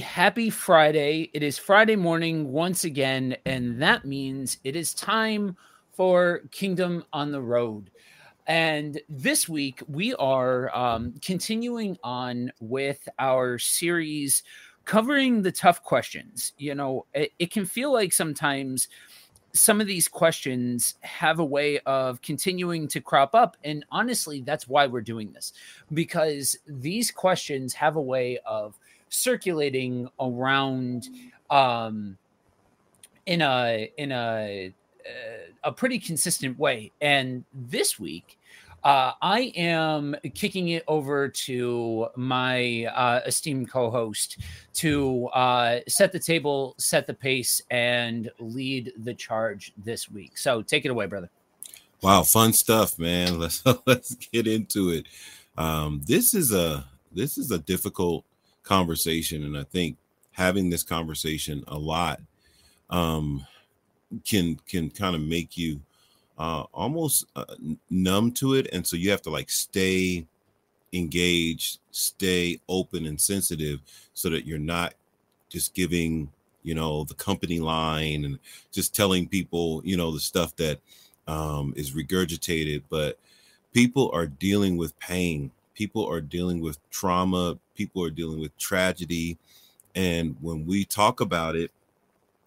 Happy Friday. It is Friday morning once again, and that means it is time for Kingdom on the Road. And this week we are continuing on with our series covering the tough questions. You know, it can feel like sometimes some of these questions have a way of continuing to crop up. And honestly, that's why we're doing this, because these questions have a way of circulating around in a pretty consistent way. And this week, I am kicking it over to my esteemed co-host to set the table, set the pace, and lead the charge this week. So take it away, brother. Wow, fun stuff, man. Let's get into it. This is a difficult conversation, and I think having this conversation a lot can kind of make you almost numb to it. And so you have to like stay engaged, stay open and sensitive so that you're not just giving, you know, the company line and just telling people, you know, the stuff that is regurgitated. But people are dealing with pain. People are dealing with trauma. People are dealing with tragedy. And when we talk about it,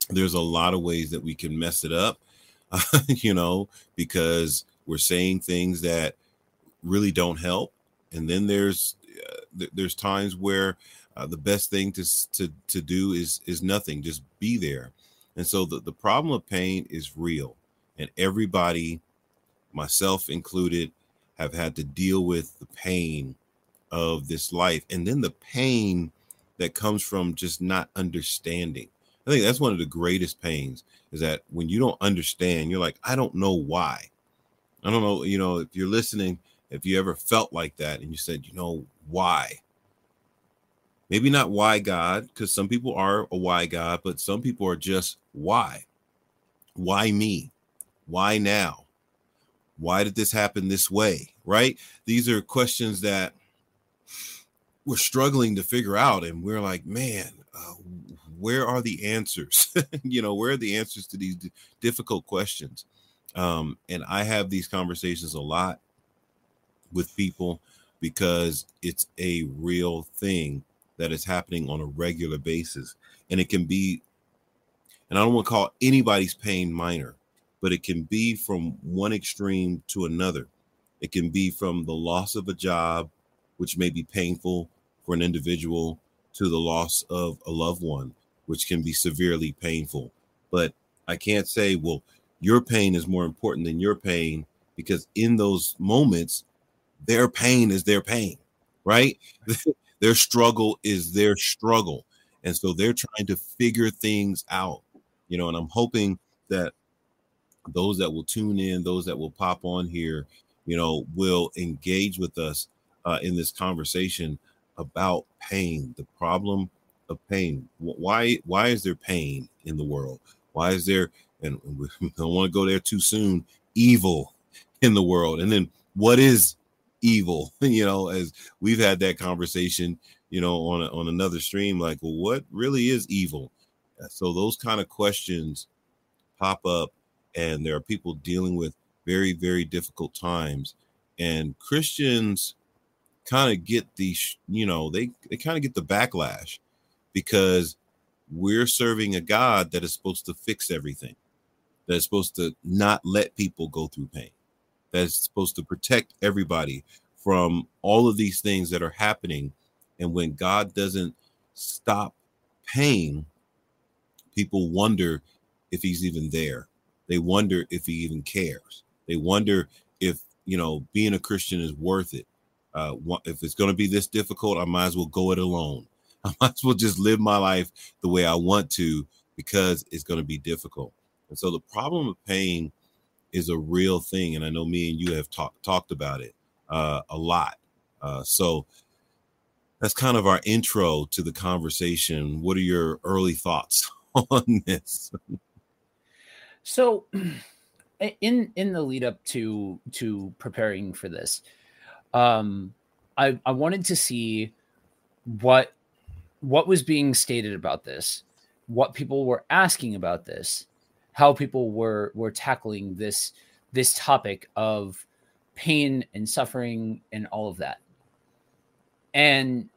there's a lot of ways that we can mess it up. You know, because we're saying things that really don't help. And then there's times where the best thing to do is nothing, just be there. And so the problem of pain is real. And everybody, myself included, have had to deal with the pain of this life. And then the pain that comes from just not understanding. I think that's one of the greatest pains, is that when you don't understand, you're like, I don't know why. I don't know, you know, if you're listening, if you ever felt like that and you said, you know, why? Maybe not why God, because some people are a why God, but some people are just why? Why me? Why now? Why did this happen this way? Right? These are questions that we're struggling to figure out. And we're like, man, where are the answers? You know, where are the answers to these difficult questions? And I have these conversations a lot with people because it's a real thing that is happening on a regular basis. And it can be, and I don't want to call anybody's pain minor, but it can be from one extreme to another. It can be from the loss of a job, which may be painful for an individual, to the loss of a loved one, which can be severely painful. But I can't say, well, your pain is more important than your pain, because in those moments, their pain is their pain, right? Their struggle is their struggle. And so they're trying to figure things out, you know, and I'm hoping that those that will tune in, those that will pop on here, you know, will engage with us in this conversation about pain, the problem of pain. Why is there pain in the world? Why is there, and we don't want to go there too soon, evil in the world? And then what is evil? You know, as we've had that conversation, you know, on another stream, like, well, what really is evil? So those kind of questions pop up, and there are people dealing with very, very difficult times. And Christians kind of get the, you know, they kind of get the backlash because we're serving a God that is supposed to fix everything, that is supposed to not let people go through pain, that is supposed to protect everybody from all of these things that are happening. And when God doesn't stop pain, people wonder if he's even there. They wonder if he even cares. They wonder if, you know, being a Christian is worth it. If it's going to be this difficult, I might as well go it alone. I might as well just live my life the way I want to, because it's going to be difficult. And so the problem of pain is a real thing. And I know me and you have talked about it a lot. So that's kind of our intro to the conversation. What are your early thoughts on this? So in the lead up to preparing for this, I wanted to see what what was being stated about this, what people were asking about this, how people were tackling this topic of pain and suffering and all of that. And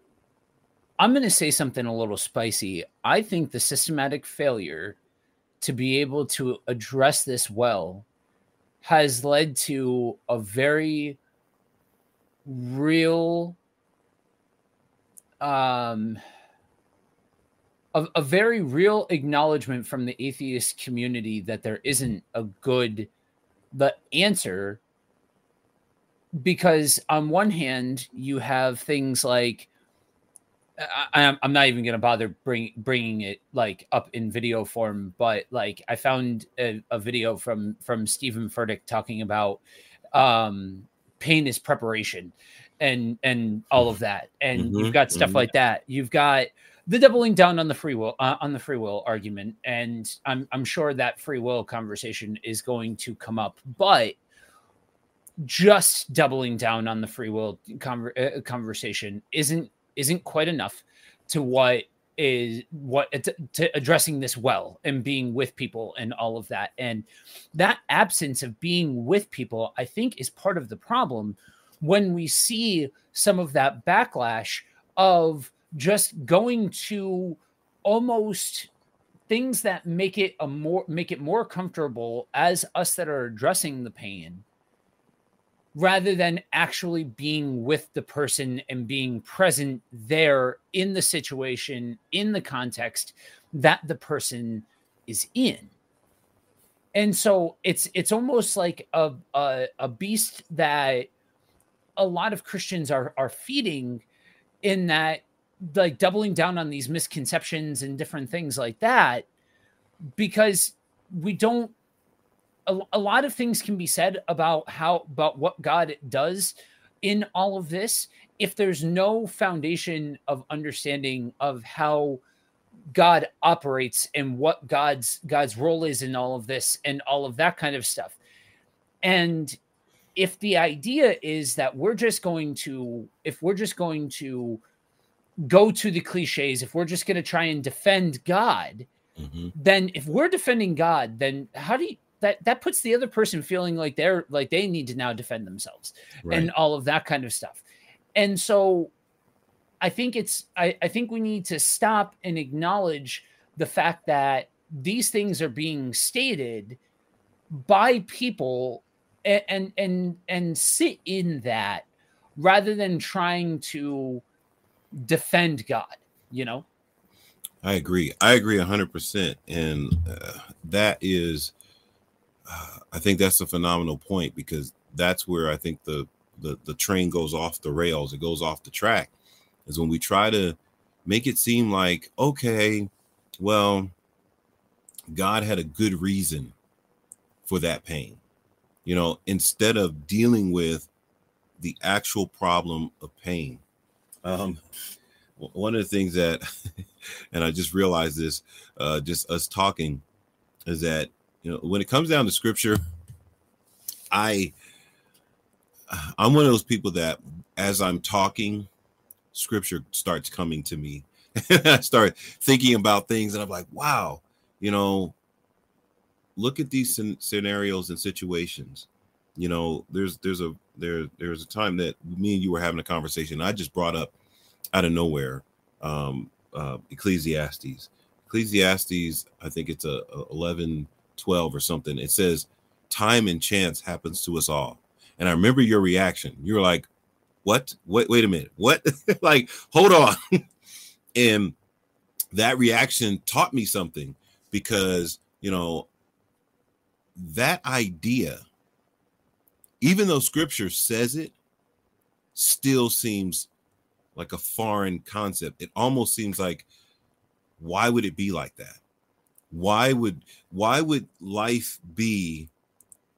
I'm going to say something a little spicy. I think the systematic failure to be able to address this well has led to a very real, a very real acknowledgement from the atheist community that there isn't a good answer. Because on one hand, you have things like, I'm not even going to bother bringing it like up in video form, but like I found a video from Stephen Furtick talking about pain is preparation and all of that. And you've got stuff like that. You've got the doubling down on the free will argument, and I'm sure that free will conversation is going to come up, but just doubling down on the free will conversation isn't quite enough to to addressing this well and being with people and all of that. And that absence of being with people, I think, is part of the problem when we see some of that backlash of just going to almost things that make it more comfortable as us that are addressing the pain, rather than actually being with the person and being present there in the situation, in the context that the person is in. And so it's almost like a beast that a lot of Christians are feeding, in that like doubling down on these misconceptions and different things like that, because we don't. A lot of things can be said about what God does in all of this if there's no foundation of understanding of how God operates and what God's role is in all of this and all of that kind of stuff. And if the idea is that if we're just going to go to the cliches, if we're just going to try and defend God, then if we're defending God, then how do you? That puts the other person feeling like they need to now defend themselves, right, and all of that kind of stuff. And so I think I think we need to stop and acknowledge the fact that these things are being stated by people and sit in that, rather than trying to defend God, you know? I agree 100%. And that is, I think that's a phenomenal point, because that's where I think the train goes off the rails. It goes off the track, is when we try to make it seem like, okay, well, God had a good reason for that pain, you know, instead of dealing with the actual problem of pain. One of the things that, and I just realized this, just us talking, is that, you know, when it comes down to scripture, I'm one of those people that as I'm talking, scripture starts coming to me. I start thinking about things and I'm like, wow, you know, look at these scenarios and situations. You know, there's a time that me and you were having a conversation. I just brought up out of nowhere Ecclesiastes. Ecclesiastes, I think it's 11:12 or something. It says, time and chance happens to us all. And I remember your reaction. You were like, what? Wait a minute. What? Like, hold on. And that reaction taught me something, because, you know, that idea, even though scripture says it, still seems like a foreign concept. It almost seems like, why would it be like that? Why would life be,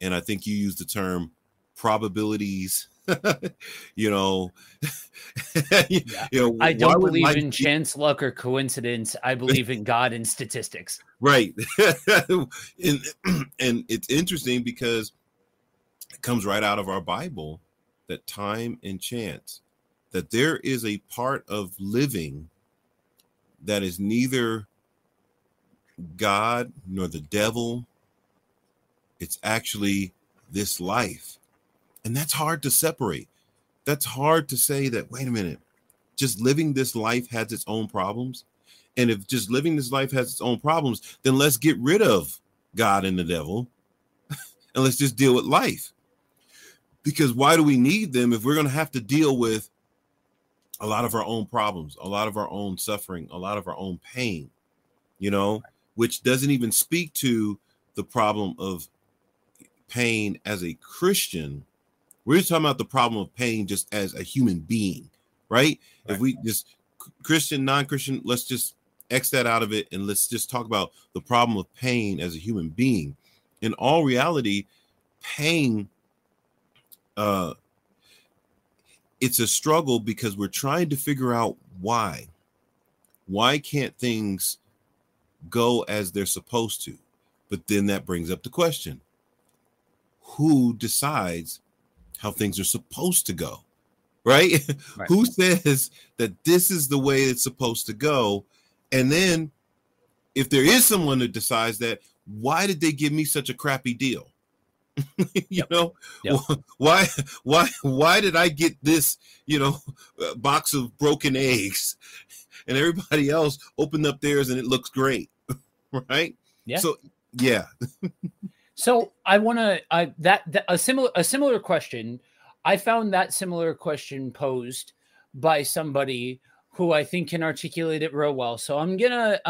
and I think you used the term probabilities, you know, yeah. You know, I don't believe in chance, luck, or coincidence. I believe in God and statistics. Right. And it's interesting because it comes right out of our Bible, that time and chance, that there is a part of living that is neither God nor the devil. It's actually this life. And that's hard to separate. That's hard to say that, wait a minute, just living this life has its own problems. And if just living this life has its own problems, then let's get rid of God and the devil and let's just deal with life. Because why do we need them if we're going to have to deal with a lot of our own problems, a lot of our own suffering, a lot of our own pain, you know, which doesn't even speak to the problem of pain as a Christian. We're just talking about the problem of pain just as a human being, right? If we just Christian, non-Christian, let's just X that out of it. And let's just talk about the problem of pain as a human being. In all reality, pain, it's a struggle because we're trying to figure out why. Why can't things go as they're supposed to? But then that brings up the question, who decides how things are supposed to go, right? Right. Who says that this is the way it's supposed to go? And then if there is someone who decides that, why did they give me such a crappy deal? you know, why did I get this, you know, box of broken eggs and everybody else opened up theirs and it looks great. Right. Yeah. So, yeah. So I want to, a similar question. I found that similar question posed by somebody who I think can articulate it real well. So I'm gonna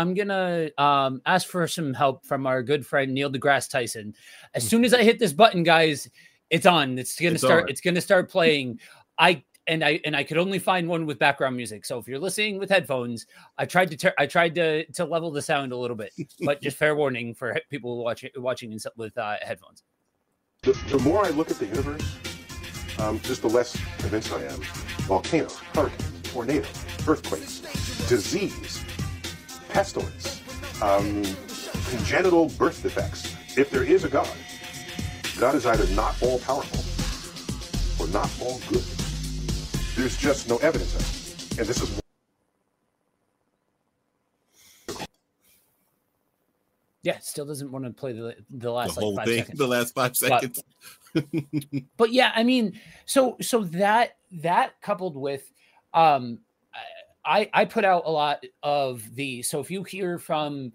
ask for some help from our good friend Neil deGrasse Tyson. As soon as I hit this button, guys, it's on. It's gonna start playing. I could only find one with background music. So if you're listening with headphones, I tried to level the sound a little bit, but just fair warning for people watching with headphones. The more I look at the universe, just the less convinced I am. Volcanoes, hurricanes, tornadoes, earthquakes, disease, pestilence, congenital birth defects. If there is a God, God is either not all-powerful or not all-good. There's just no evidence of it. And this is... Yeah, still doesn't want to play the last the whole like 5 thing, seconds. The last 5 seconds. But yeah, I mean, so that coupled with, I put out a lot of the. So if you hear from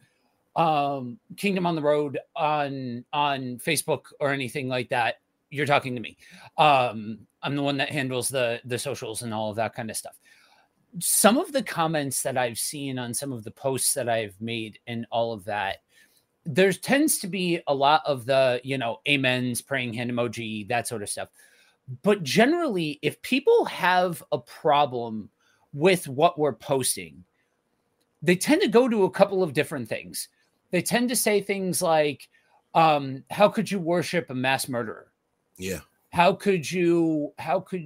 Kingdom on the Road on Facebook or anything like that, you're talking to me. I'm the one that handles the socials and all of that kind of stuff. Some of the comments that I've seen on some of the posts that I've made and all of that. There tends to be a lot of the, you know, amens, praying hand emoji, that sort of stuff. But generally, if people have a problem with what we're posting, they tend to go to a couple of different things. They tend to say things like, how could you worship a mass murderer? Yeah. How could you,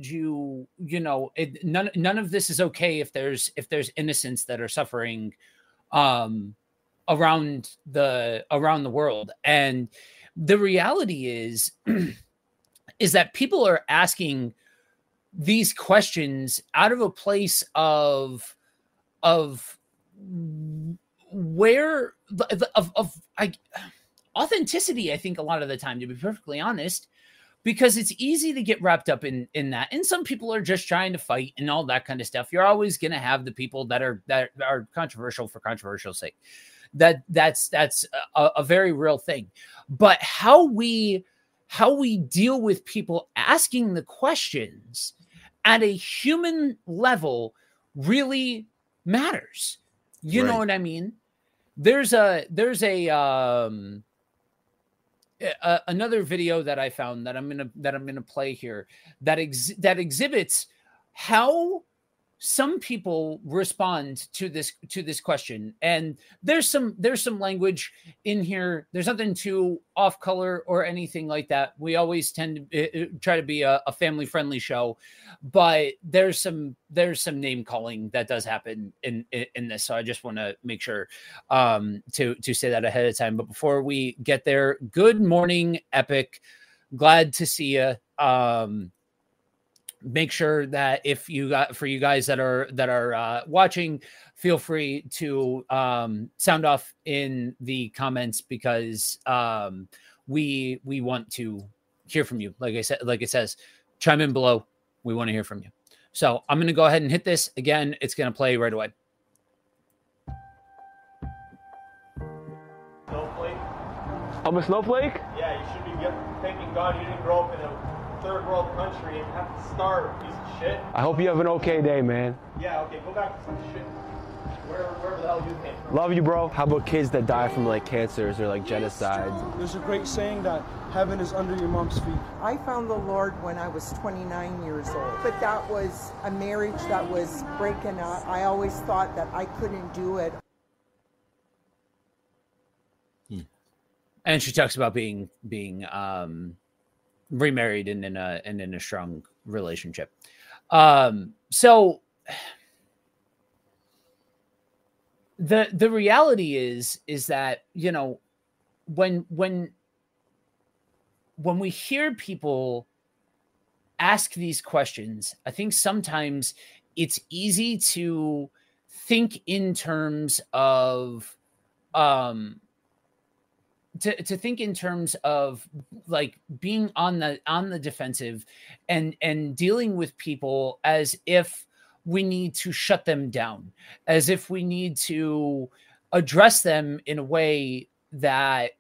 you know, none of this is okay if there's innocents that are suffering, around the world. And the reality is that people are asking these questions out of a place of authenticity, I think, a lot of the time, to be perfectly honest, because it's easy to get wrapped up in that. And some people are just trying to fight and all that kind of stuff. You're always going to have the people that are controversial for controversial's sake. That's a very real thing. But how we deal with people asking the questions at a human level really matters. You right. know what I mean? There's another video that I found that I'm gonna play here that exhibits how some people respond to this question, and there's some language in here. There's nothing too off color or anything like that. We always tend to try to be a family friendly show, but there's some name calling that does happen in this. So I just want to make sure to say that ahead of time. But before we get there, good morning, Epic. Glad to see you. make sure that if you got, for you guys that are watching, feel free to sound off in the comments, because we want to hear from you. Like I said, like it says, chime in below. We want to hear from you. So I'm going to go ahead and hit this again. It's going to play right away. Snowflake. I'm a snowflake? Yeah, you should be thanking God you didn't grow up in a third world country and have to starve, piece of shit. I hope you have an okay day, man. Yeah, okay, go back to some shit. Wherever the hell you came from. Love you, bro. How about kids that die from like cancers or like genocides? There's a great saying that heaven is under your mom's feet. I found the Lord when I was 29 years old, but that was a marriage that was breaking up. I always thought that I couldn't do it. And she talks about being remarried and in a strong relationship. So. The reality is that, you know, when we hear people ask these questions, I think sometimes it's easy to think in terms of to think in terms of like being on the defensive and dealing with people as if we need to shut them down, as if we need to address them in a way that,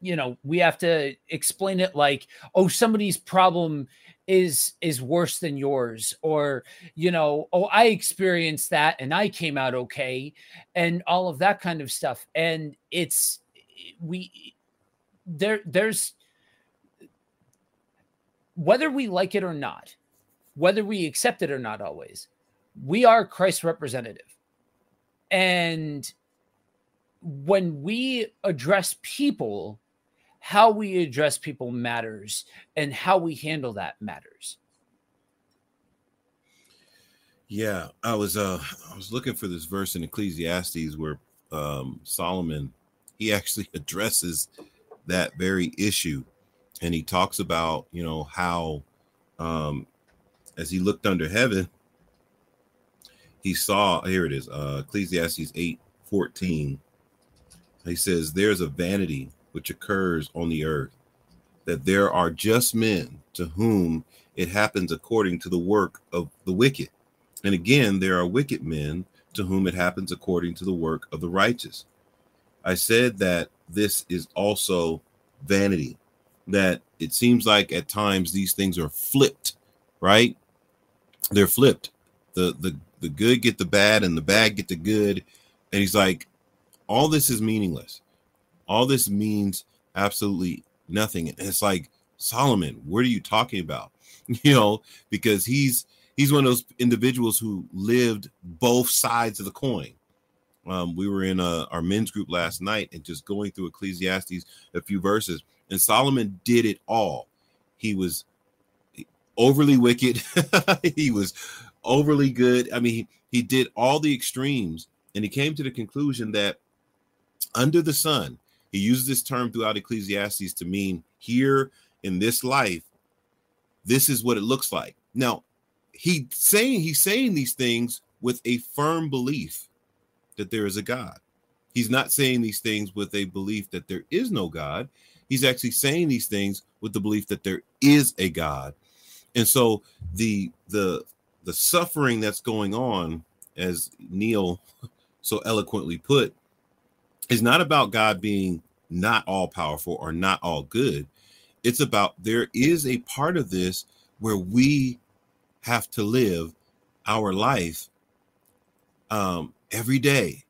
you know, we have to explain it like, oh, somebody's problem is worse than yours, or, you know, oh, I experienced that and I came out okay, and all of that kind of stuff. And there's whether we like it or not, whether we accept it or not always, we are Christ's representative. And when we address people, how we address people matters, and how we handle that matters. Yeah, I was looking for this verse in Ecclesiastes where Solomon, he actually addresses that very issue. And he talks about, you know, how as he looked under heaven, he saw, here it is, Ecclesiastes 8:14. He says, there's a vanity which occurs on the earth, that there are just men to whom it happens according to the work of the wicked. And again, there are wicked men to whom it happens according to the work of the righteous. I said that this is also vanity, that it seems like at times these things are flipped, right? They're flipped. The good get the bad and the bad get the good. And he's like, all this is meaningless. All this means absolutely nothing. And it's like, Solomon, what are you talking about? You know, because he's one of those individuals who lived both sides of the coin. We were in our men's group last night and just going through Ecclesiastes, a few verses, and Solomon did it all. He was overly wicked. He was overly good. I mean, he did all the extremes, and he came to the conclusion that under the sun, he uses this term throughout Ecclesiastes to mean here in this life, this is what it looks like. Now, he's saying these things with a firm belief that there is a God. He's not saying these things with a belief that there is no God. He's actually saying these things with the belief that there is a God. And so the suffering that's going on, as Neil so eloquently put, is not about God being not all powerful or not all good. It's about there is a part of this where we have to live our life every day.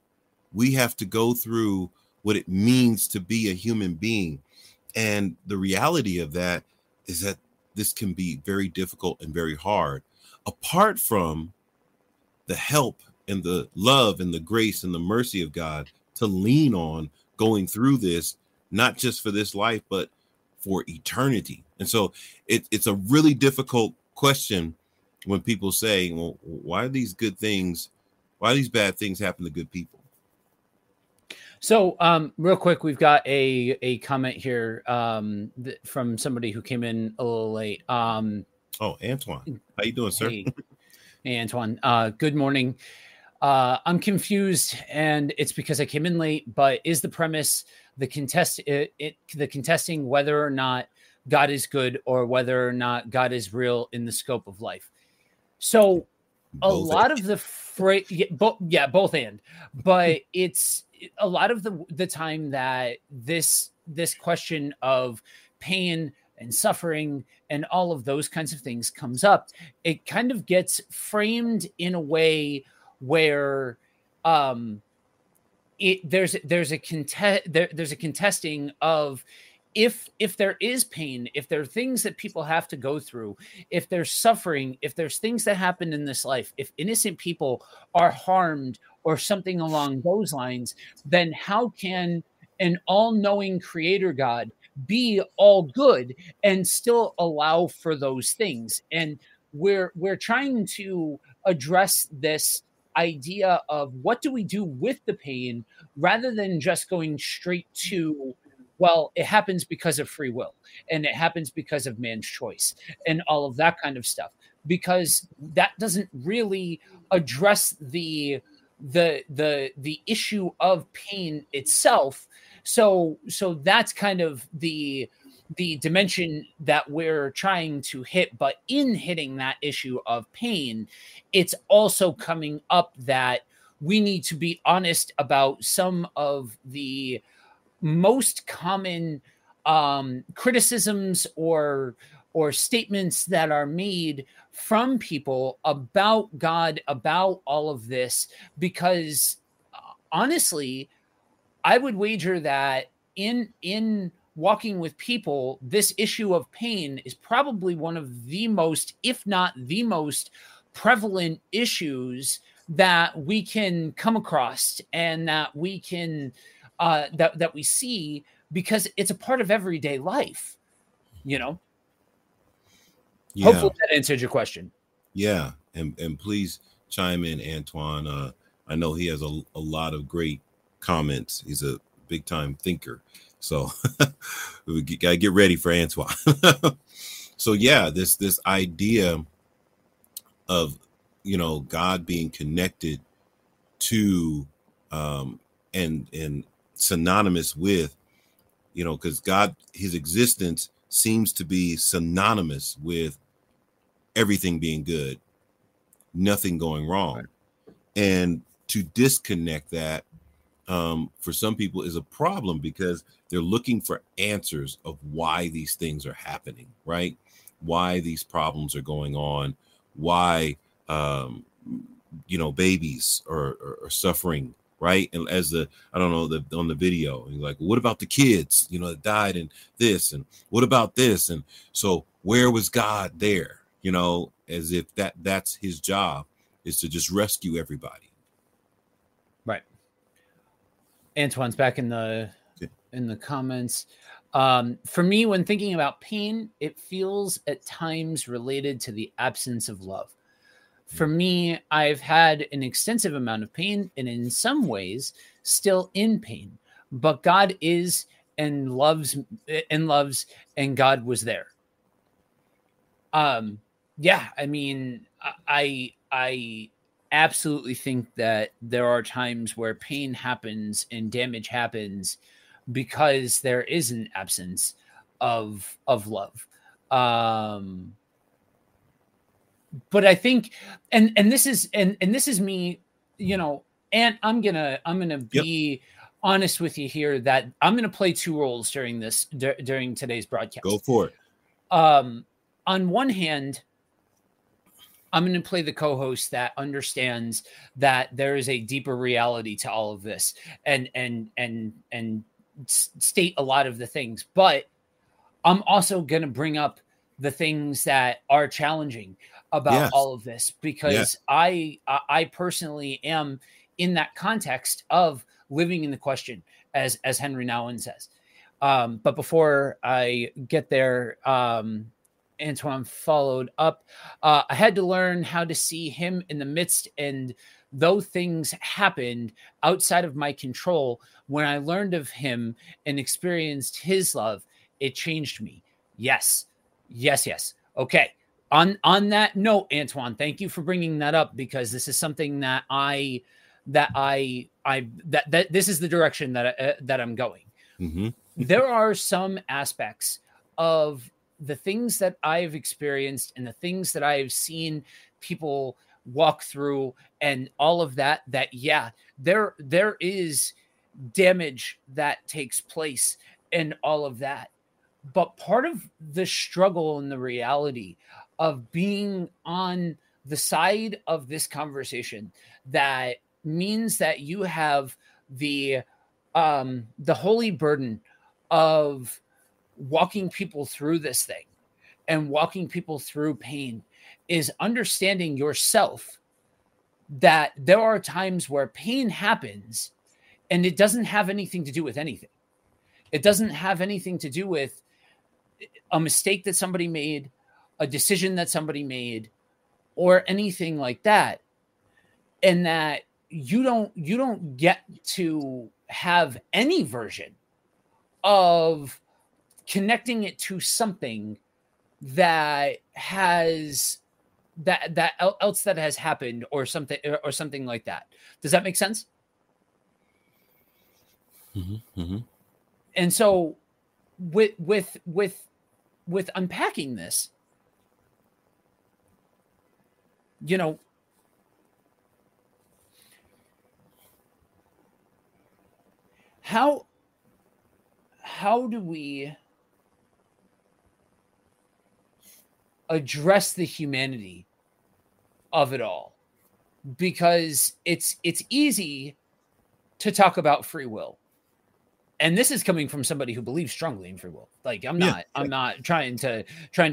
We have to go through what it means to be a human being. And the reality of that is that this can be very difficult and very hard, apart from the help and the love and the grace and the mercy of God to lean on going through this, not just for this life, but for eternity. And so it's a really difficult question when people say, well, why do these bad things happen to good people? So real quick, we've got a comment here from somebody who came in a little late. Oh, Antoine. How you doing, sir? Hey, Antoine. Good morning. I'm confused, and it's because I came in late, but is the premise the contesting whether or not God is good or whether or not God is real in the scope of life? So both, but it's a lot of the time that this question of pain and suffering and all of those kinds of things comes up, it kind of gets framed in a way where there's a contesting of if there is pain, if there are things that people have to go through, if there's suffering, if there's things that happen in this life, if innocent people are harmed or something along those lines, then how can an all-knowing creator God be all good and still allow for those things? And we're trying to address this idea of what do we do with the pain rather than just going straight to, well, it happens because of free will and it happens because of man's choice and all of that kind of stuff, because that doesn't really address the issue of pain itself. So that's kind of the dimension that we're trying to hit. But in hitting that issue of pain, it's also coming up that we need to be honest about some of the most common criticisms or statements that are made from people about God, about all of this, because honestly, I would wager that in walking with people, this issue of pain is probably one of the most, if not the most prevalent issues that we can come across and that we can that we see, because it's a part of everyday life, you know? Yeah. Hopefully that answered your question. Yeah. And please chime in, Antoine. I know he has a lot of great comments. He's a big time thinker. So we gotta get ready for Antoine. So yeah, this idea of, you know, God being connected to, and synonymous with, you know, because God, his existence seems to be synonymous with everything being good, nothing going wrong. And to disconnect that, for some people is a problem, because they're looking for answers of why these things are happening, right? Why these problems are going on, why, you know, babies are suffering, right? And as on the video, you're like, what about the kids, you know, that died and this, and what about this? And so where was God there? You know, as if that's his job, is to just rescue everybody. Right. Antoine's back in the comments. For me, when thinking about pain, it feels at times related to the absence of love. For me, I've had an extensive amount of pain and in some ways still in pain, but God is and loves and God was there. Yeah, I mean, I absolutely think that there are times where pain happens and damage happens because there is an absence of love. But I think, and this is me, you know, and I'm gonna be honest with you here that I'm gonna play two roles during today's broadcast. Go for it. On one hand, I'm gonna play the co-host that understands that there is a deeper reality to all of this, and state a lot of the things. But I'm also gonna bring up the things that are challenging about all of this, because I personally am in that context of living in the question, as Henry Nouwen says. But before I get there, Antoine followed up. I had to learn how to see him in the midst, and though things happened outside of my control, when I learned of him and experienced his love, it changed me. Yes. Okay. On that note, Antoine, thank you for bringing that up, because this is something that this is the direction that I'm going. Mm-hmm. There are some aspects of the things that I've experienced and the things that I've seen people walk through and all of that, that, yeah, there is damage that takes place and all of that. But part of the struggle and the reality of being on the side of this conversation that means that you have the holy burden of walking people through this thing and walking people through pain is understanding yourself that there are times where pain happens and it doesn't have anything to do with anything. It doesn't have anything to do with a mistake that somebody made, a decision that somebody made, or anything like that. And that you don't get to have any version of connecting it to something that has that else that has happened or something like that. Does that make sense? Mm-hmm, mm-hmm. And so with unpacking this, you know, how do we address the humanity of it all? Because it's easy to talk about free will. And this is coming from somebody who believes strongly in free will. Like, I'm not trying to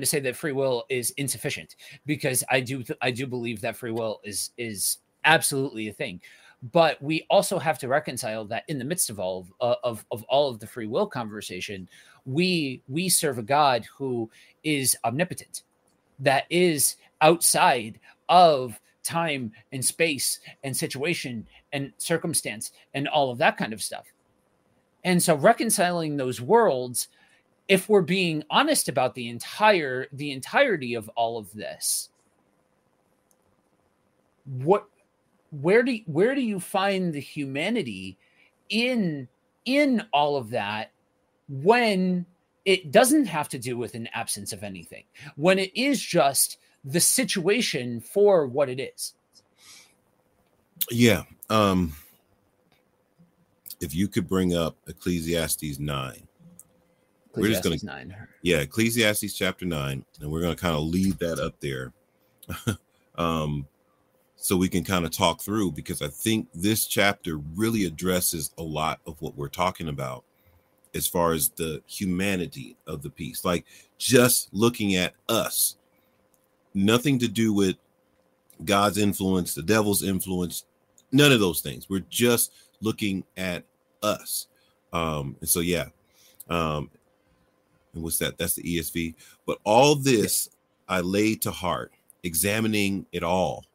say that free will is insufficient, because I do believe that free will is absolutely a thing. But we also have to reconcile that in the midst of all of the free will conversation, we serve a God who is omnipotent, that is outside of time and space and situation and circumstance and all of that kind of stuff. And so reconciling those worlds, if we're being honest about the entirety of all of this, where do you find the humanity in all of that when it doesn't have to do with an absence of anything, when it is just the situation for what it is? Yeah. If you could bring up Ecclesiastes 9. Ecclesiastes chapter 9. And we're going to kind of leave that up there so we can kind of talk through, because I think this chapter really addresses a lot of what we're talking about as far as the humanity of the piece. Like, just looking at us, nothing to do with God's influence, the devil's influence, none of those things. We're just looking at us. And so, yeah. And what's that? That's the ESV. But all this I laid to heart, examining it all,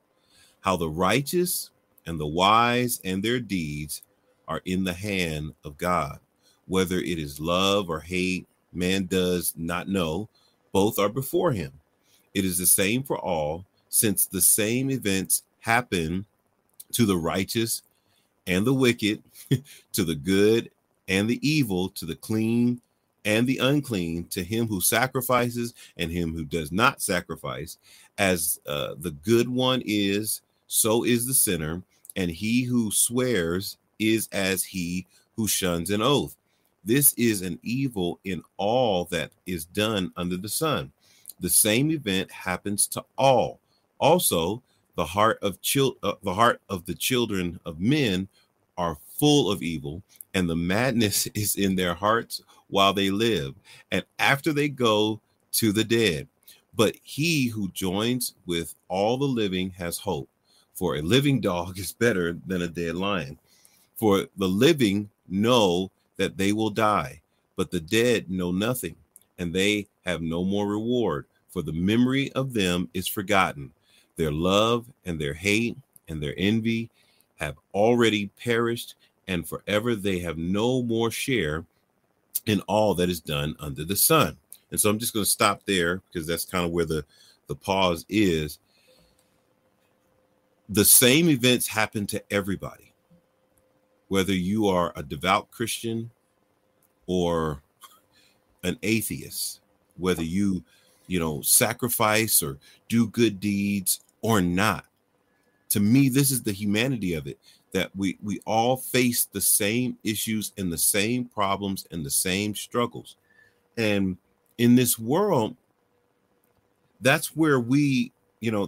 how the righteous and the wise and their deeds are in the hand of God. Whether it is love or hate, man does not know. Both are before him. It is the same for all, since the same events happen to the righteous and the wicked, to the good and the evil, to the clean and the unclean, to him who sacrifices and him who does not sacrifice. As the good one is, so is the sinner, and he who swears is as he who shuns an oath. This is an evil in all that is done under the sun. The same event happens to all. Also, the heart of the children of men are full of evil, and the madness is in their hearts while they live, and after they go to the dead. But he who joins with all the living has hope, for a living dog is better than a dead lion. For the living know that they will die, but the dead know nothing, and they have no more reward, for the memory of them is forgotten. Their love and their hate and their envy have already perished, and forever they have no more share in all that is done under the sun. And so I'm just going to stop there, because that's kind of where the the pause is, the same events happen to everybody, whether you are a devout Christian or an atheist, whether you sacrifice or do good deeds or not. To me, this is the humanity of it, that we all face the same issues and the same problems and the same struggles. And in this world, that's where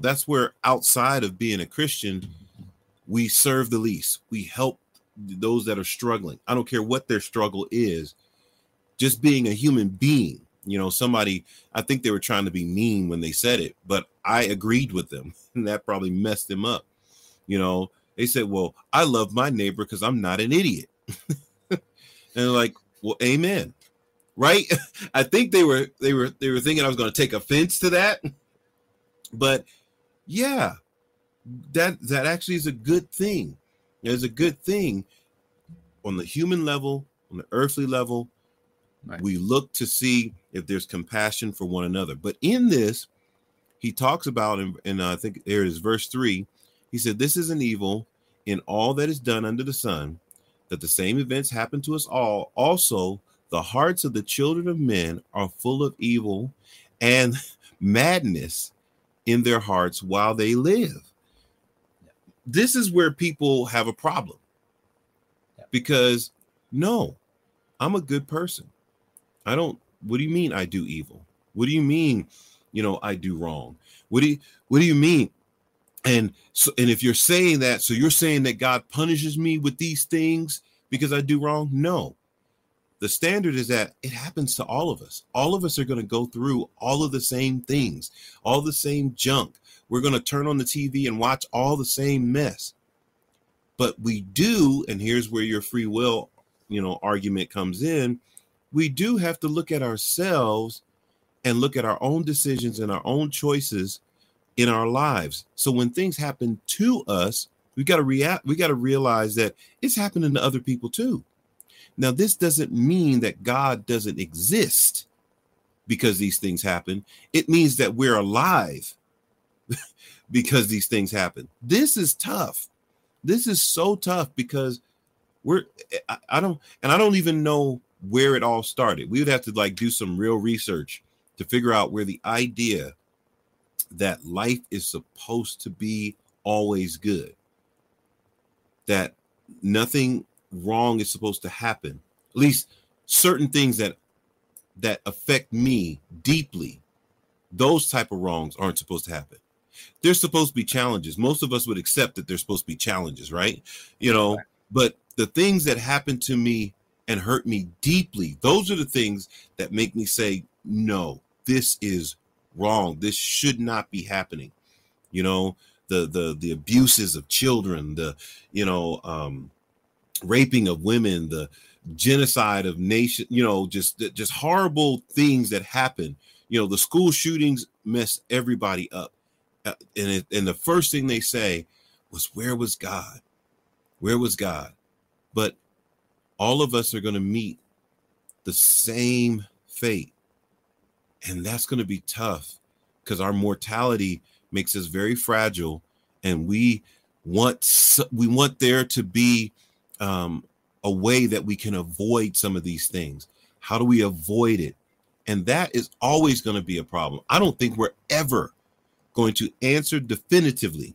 that's where, outside of being a Christian, we serve the least. We help those that are struggling. I don't care what their struggle is, just being a human being. Somebody, I think they were trying to be mean when they said it, but I agreed with them, and that probably messed them up. They said, well, I love my neighbor because I'm not an idiot. And they're like, well, amen. Right. I think they were thinking I was going to take offense to that. But yeah, that actually is a good thing. It's a good thing on the human level, on the earthly level. Right. We look to see if there's compassion for one another. But in this, he talks about, and I think there is verse 3, he said, this is an evil in all that is done under the sun, that the same events happen to us all. Also, the hearts of the children of men are full of evil and madness in their hearts while they live. Yeah. This is where people have a problem. Yeah. Because, no, I'm a good person. What do you mean I do evil? What do you mean, I do wrong? What do you mean? And if you're saying that, so you're saying that God punishes me with these things because I do wrong? No. The standard is that it happens to all of us. All of us are going to go through all of the same things, all the same junk. We're going to turn on the TV and watch all the same mess. But we do, and here's where your free will, argument comes in. We do have to look at ourselves and look at our own decisions and our own choices in our lives. So when things happen to us, we got to react. We got to realize that it's happening to other people too. Now, this doesn't mean that God doesn't exist because these things happen. It means that we're alive because these things happen. This is tough. This is so tough because I don't even know where it all started. We would have to do some real research to figure out where the idea that life is supposed to be always good, that nothing wrong is supposed to happen, at least certain things that affect me deeply, those type of wrongs aren't supposed to happen. There's supposed to be challenges. Most of us would accept that there's supposed to be challenges, right? But the things that happen to me and hurt me deeply, those are the things that make me say, no, this is wrong, this should not be happening. The abuses of children, raping of women, the genocide of nation, just horrible things that happen. The school shootings mess everybody up. And the first thing they say was, where was God? Where was God? But all of us are going to meet the same fate. And that's going to be tough because our mortality makes us very fragile. And we want there to be a way that we can avoid some of these things. How do we avoid it? And that is always going to be a problem. I don't think we're ever going to answer definitively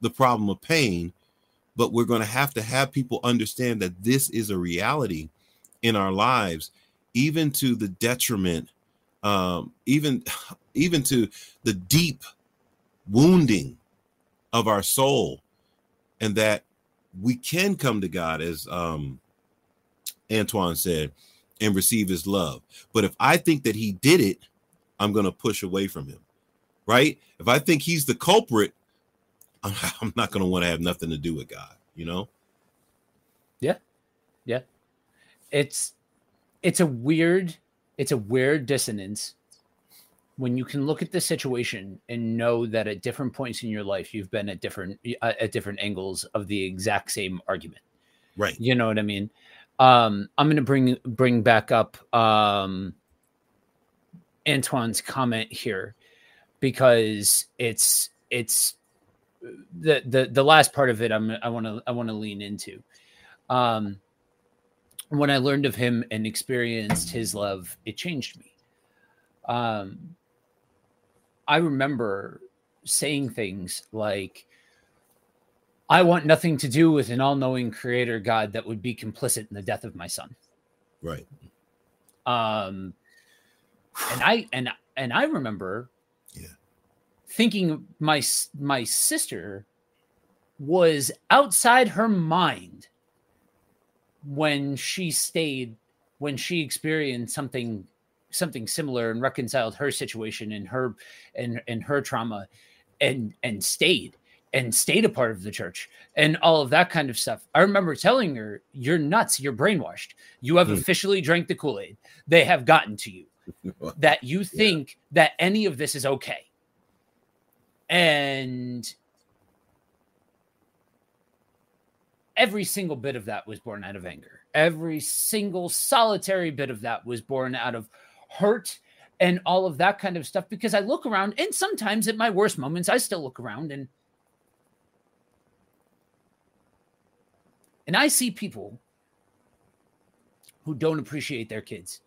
the problem of pain, but we're going to have people understand that this is a reality in our lives, even to the detriment, even to the deep wounding of our soul, and that we can come to God, as Antoine said, and receive his love. But if I think that he did it, I'm going to push away from him, right? If I think he's the culprit, I'm not going to want to have nothing to do with God, Yeah. It's a weird dissonance when you can look at the situation and know that at different points in your life, you've been at different angles of the exact same argument. Right. You know what I mean? I'm going to bring back up Antoine's comment here. because it's the last part of it I want to lean into. When I learned of him and experienced his love, it changed me. I remember saying things like, I want nothing to do with an all-knowing creator God that would be complicit in the death of my son. Right. And I remember thinking my sister was outside her mind when she experienced something similar and reconciled her situation and her trauma and stayed a part of the church and all of that kind of stuff. I remember telling her, you're nuts. You're brainwashed. You have officially drank the Kool-Aid. They have gotten to you that you think that any of this is okay. And every single bit of that was born out of anger. Every single solitary bit of that was born out of hurt and all of that kind of stuff, because I look around, and sometimes at my worst moments, I still look around and I see people who don't appreciate their kids.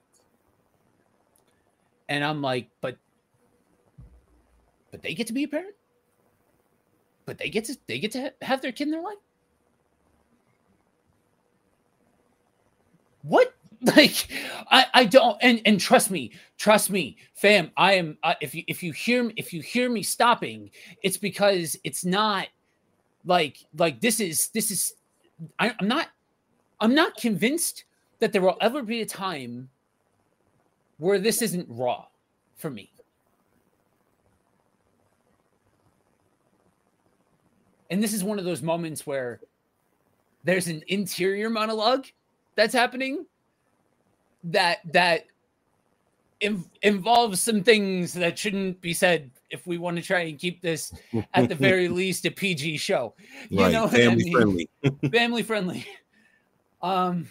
And I'm like, but they get to be a parent, but they get to have their kid in their life. What? Like, I don't, and trust me, fam, I am, if you hear me stopping, it's because it's not like, this is, I'm not convinced that there will ever be a time where this isn't raw for me. And this is one of those moments where there's an interior monologue that's happening that involves some things that shouldn't be said if we want to try and keep this at the very least a PG show. Right. You know, family friendly. Family friendly. And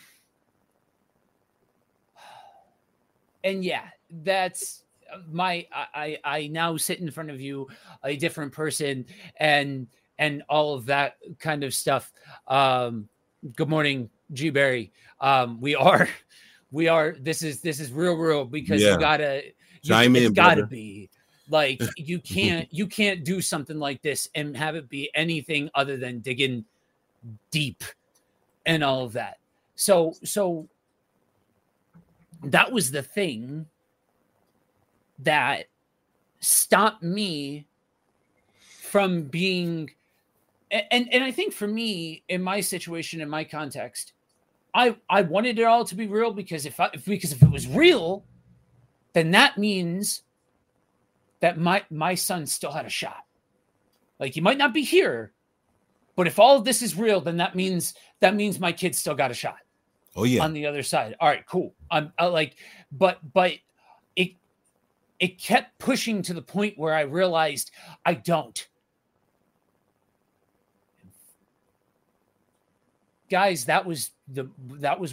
yeah, that's my I now sit in front of you a different person and all of that kind of stuff. Good morning, G. Barry. We are. This is real because you gotta. It's gotta be like you can't do something like this and have it be anything other than digging deep and all of that. So that was the thing that stopped me from being. And I think for me, in my situation, in my context, I wanted it all to be real, because if it was real, then that means that my son still had a shot. Like, he might not be here, but if all of this is real, then that means my kid still got a shot. Oh yeah. On the other side. All right, cool. But it kept pushing to the point where I realized I don't. Guys, that was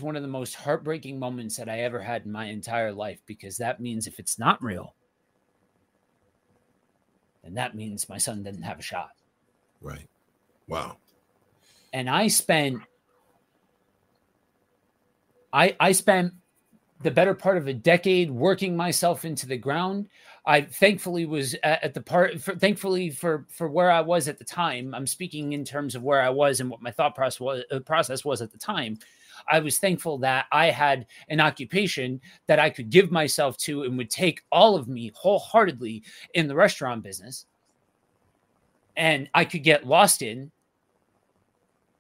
one of the most heartbreaking moments that I ever had in my entire life, because that means if it's not real, then that means my son didn't have a shot. Right. Wow. And I spent the better part of a decade working myself into the ground. I thankfully was thankfully for where I was at the time. I'm speaking in terms of where I was and what my thought process was at the time. I was thankful that I had an occupation that I could give myself to and would take all of me wholeheartedly in the restaurant business. And I could get lost in.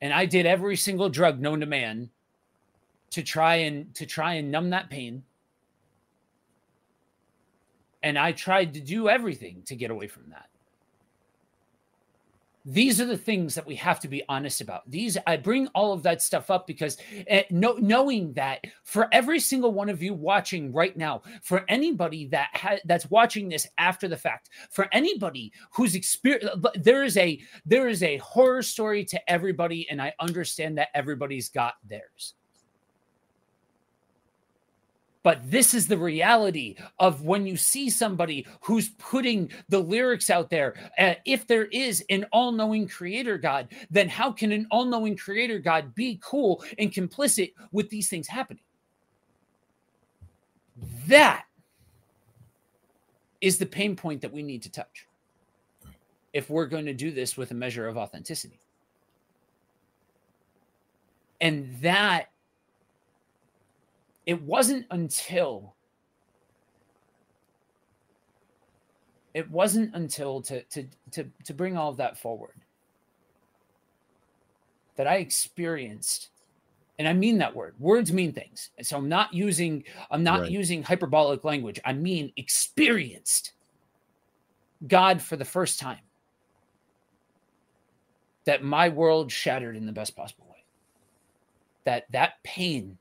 And I did every single drug known to man to try and numb that pain. And I tried to do everything to get away from that. These are the things that we have to be honest about. I bring all of that stuff up because knowing that for every single one of you watching right now, for anybody that's watching this after the fact, for anybody who's experienced, there is a horror story to everybody, and I understand that everybody's got theirs. But this is the reality of when you see somebody who's putting the lyrics out there. If there is an all-knowing creator God, then how can an all-knowing creator God be cool and complicit with these things happening? That is the pain point that we need to touch if we're going to do this with a measure of authenticity. And that it wasn't until to bring all of that forward that I experienced, and I mean that word. Words mean things, and so I'm not using hyperbolic language. I mean experienced God for the first time. That my world shattered in the best possible way. That pain.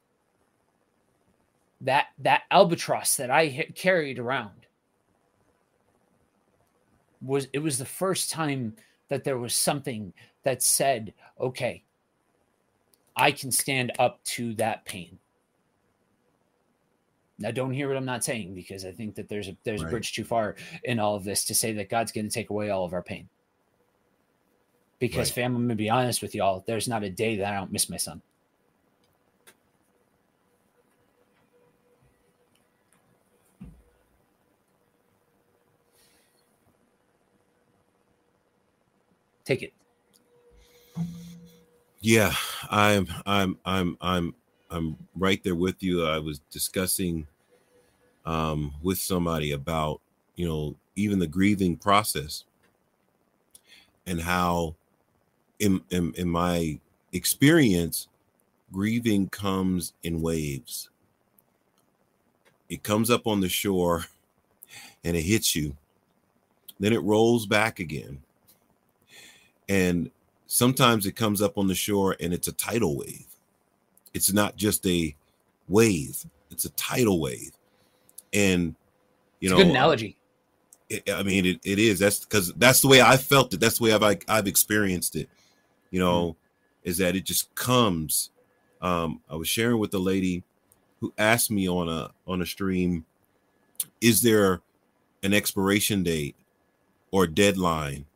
That albatross that I carried around was the first time that there was something that said, okay, I can stand up to that pain. Now, don't hear what I'm not saying, because I think that there's a bridge too far in all of this to say that God's going to take away all of our pain. Because fam, I'm going to be honest with y'all, there's not a day that I don't miss my son. Take it. Yeah, I'm right there with you. I was discussing with somebody about, even the grieving process and how in my experience, grieving comes in waves. It comes up on the shore and it hits you. Then it rolls back again. And sometimes it comes up on the shore and it's a tidal wave. It's not just a wave. It's a tidal wave. And, it's a good analogy. It is. That's because that's the way I felt it. That's the way I've experienced it, is that it just comes. I was sharing with a lady who asked me on a stream, is there an expiration date or deadline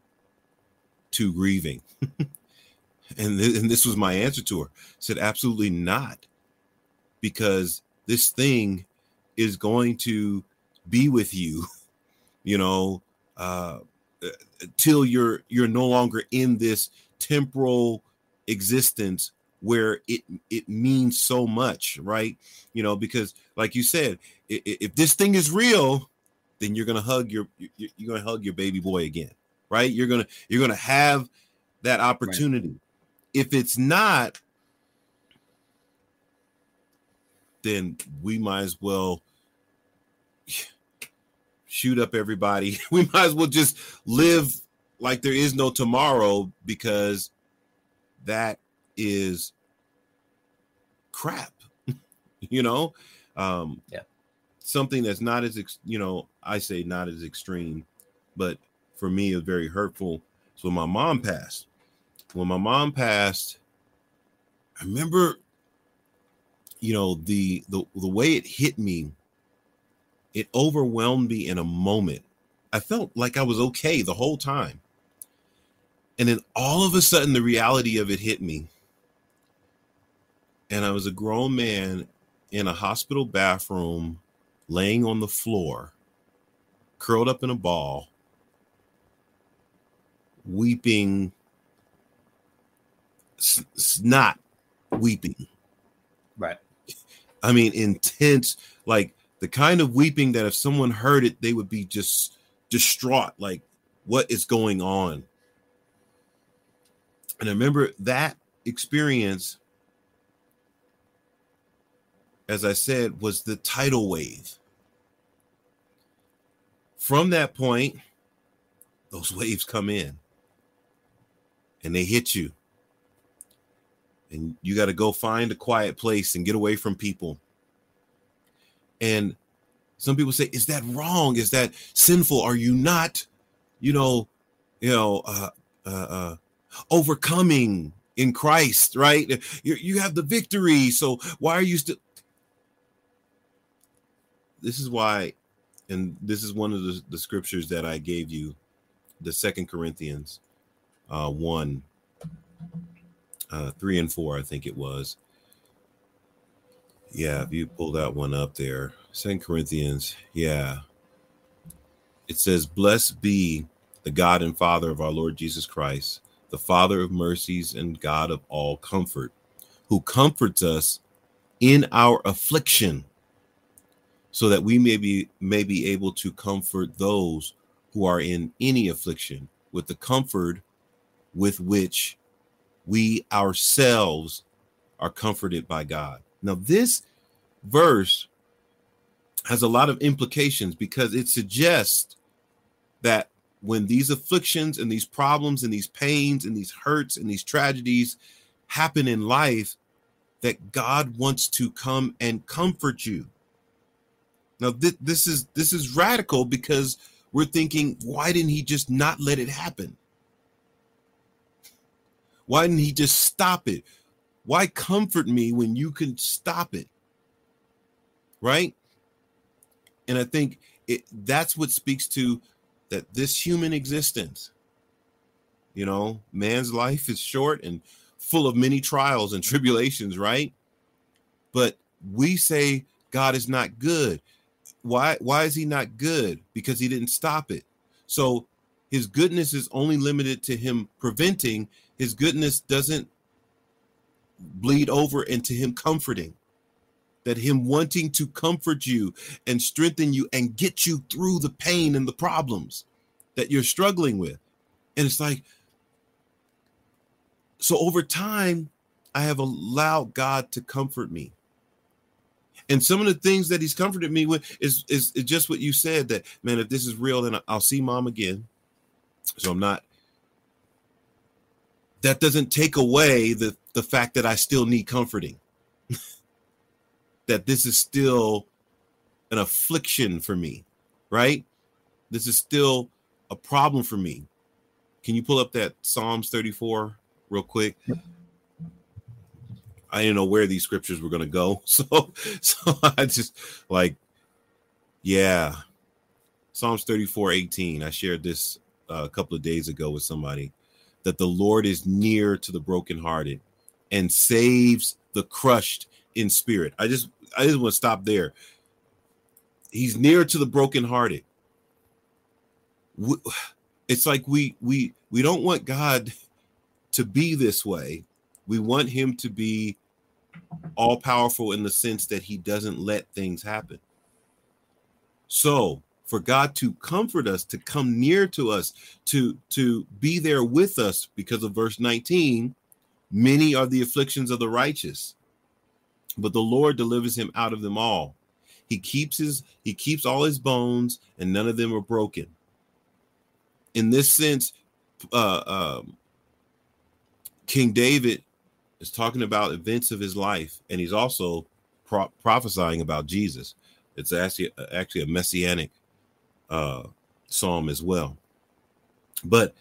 to grieving? and this was my answer to her. I said, absolutely not, because this thing is going to be with you, till you're no longer in this temporal existence where it means so much, right? Because like you said, if this thing is real, then you're gonna hug your baby boy again. Right, you're gonna have that opportunity. Right. If it's not, then we might as well shoot up everybody. We might as well just live like there is no tomorrow, because that is crap. Something that's not as I say not as extreme, but for me, it was very hurtful. So when my mom passed. I remember, the way it hit me, it overwhelmed me in a moment. I felt like I was okay the whole time. And then all of a sudden, the reality of it hit me. And I was a grown man in a hospital bathroom, laying on the floor, curled up in a ball, weeping, snot weeping, right? Intense, like the kind of weeping that if someone heard it, they would be just distraught, like, what is going on? And I remember that experience, as I said, was the tidal wave. From that point, those waves come in. And they hit you. And you got to go find a quiet place and get away from people. And some people say, is that wrong? Is that sinful? Are you not, overcoming in Christ, right? You have the victory. So why are you still? this is why, and this is one of the scriptures that I gave you, the 2 Corinthians 1:3-4, I think it was. Yeah, if you pull that one up there, 2 Corinthians, yeah. It says, "Blessed be the God and Father of our Lord Jesus Christ, the Father of mercies and God of all comfort, who comforts us in our affliction, so that we may be able to comfort those who are in any affliction with the comfort with which we ourselves are comforted by God." Now, this verse has a lot of implications, because it suggests that when these afflictions and these problems and these pains and these hurts and these tragedies happen in life, that God wants to come and comfort you. Now, this is radical, because we're thinking, why didn't he just not let it happen? Why didn't he just stop it? Why comfort me when you can stop it? Right? And I think that's what speaks to that this human existence. You know, man's life is short and full of many trials and tribulations, right? But we say God is not good. Why is he not good? Because he didn't stop it. So his goodness is only limited to him preventing. His goodness doesn't bleed over into him comforting, that him wanting to comfort you and strengthen you and get you through the pain and the problems that you're struggling with. And it's like, so over time, I have allowed God to comfort me. And some of the things that he's comforted me with is just what you said, that, man, if this is real, then I'll see mom again. So I'm not. That doesn't take away the fact that I still need comforting, that this is still an affliction for me, right? This is still a problem for me. Can you pull up that Psalms 34 real quick? I didn't know where these scriptures were going to go. So I just like, yeah. Psalms 34:18. I shared this a couple of days ago with somebody, that the Lord is near to the brokenhearted and saves the crushed in spirit. I just want to stop there. He's near to the brokenhearted. It's like we don't want God to be this way. We want him to be all powerful in the sense that he doesn't let things happen. So for God to comfort us, to come near to us, to be there with us, because of verse 19, many are the afflictions of the righteous, but the Lord delivers him out of them all. He keeps all his bones, and none of them are broken. In this sense, King David is talking about events of his life, and he's also prophesying about Jesus. It's actually a messianic psalm as well. But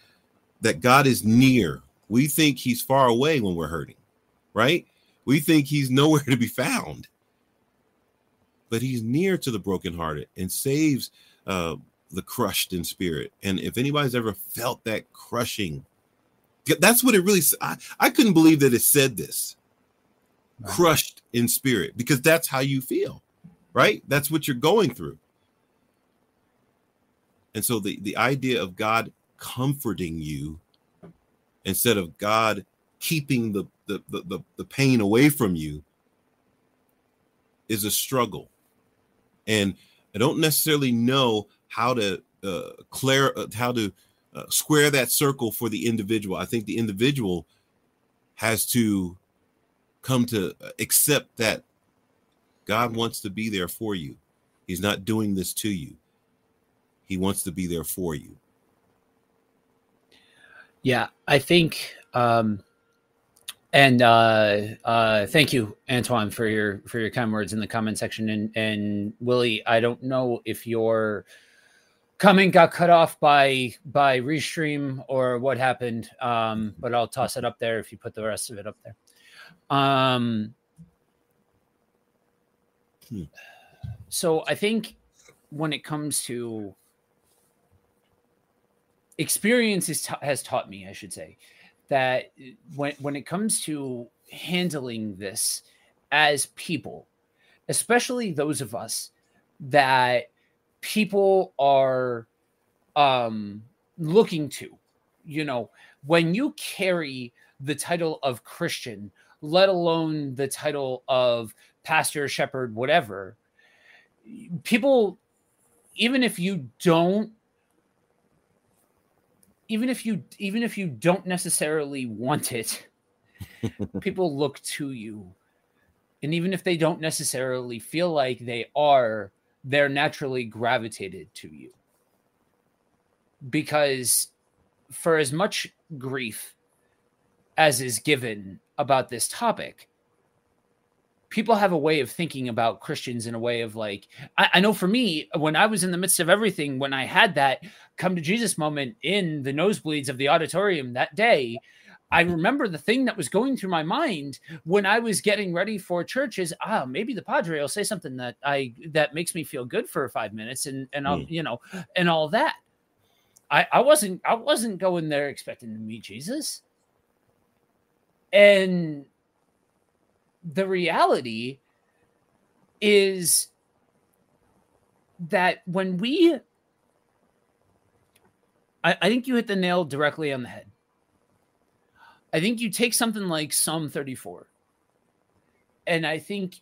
that God is near. We think he's far away when we're hurting, right? We think he's nowhere to be found. But he's near to the brokenhearted and saves the crushed in spirit. And if anybody's ever felt that crushing, that's what it really, I couldn't believe that it said this. Right. Crushed in spirit, because that's how you feel. Right? That's what you're going through. And so the idea of God comforting you instead of God keeping the pain away from you is a struggle. And I don't necessarily know how to square that circle for the individual. I think the individual has to come to accept that God wants to be there for you. He's not doing this to you. He wants to be there for you. Yeah, I think, thank you, Antoine, for your kind words in the comment section. And Willie, I don't know if your comment got cut off by Restream or what happened, but I'll toss it up there if you put the rest of it up there. So I think when it comes to experience has taught me, I should say, that when it comes to handling this as people, especially those of us that people are looking to, you know, when you carry the title of Christian, let alone the title of pastor, shepherd, whatever, people, even if you don't necessarily want it, people look to you. And even if they don't necessarily feel like they are, they're naturally gravitated to you. Because for as much grief as is given about this topic, people have a way of thinking about Christians in a way of like, I know for me, when I was in the midst of everything, when I had that come to Jesus moment in the nosebleeds of the auditorium that day, I remember the thing that was going through my mind when I was getting ready for church is, maybe the Padre will say something that makes me feel good for 5 minutes and I'll, you know, and all that. I wasn't going there expecting to meet Jesus. And the reality is that when we, I think you hit the nail directly on the head. I think you take something like Psalm 34, and I think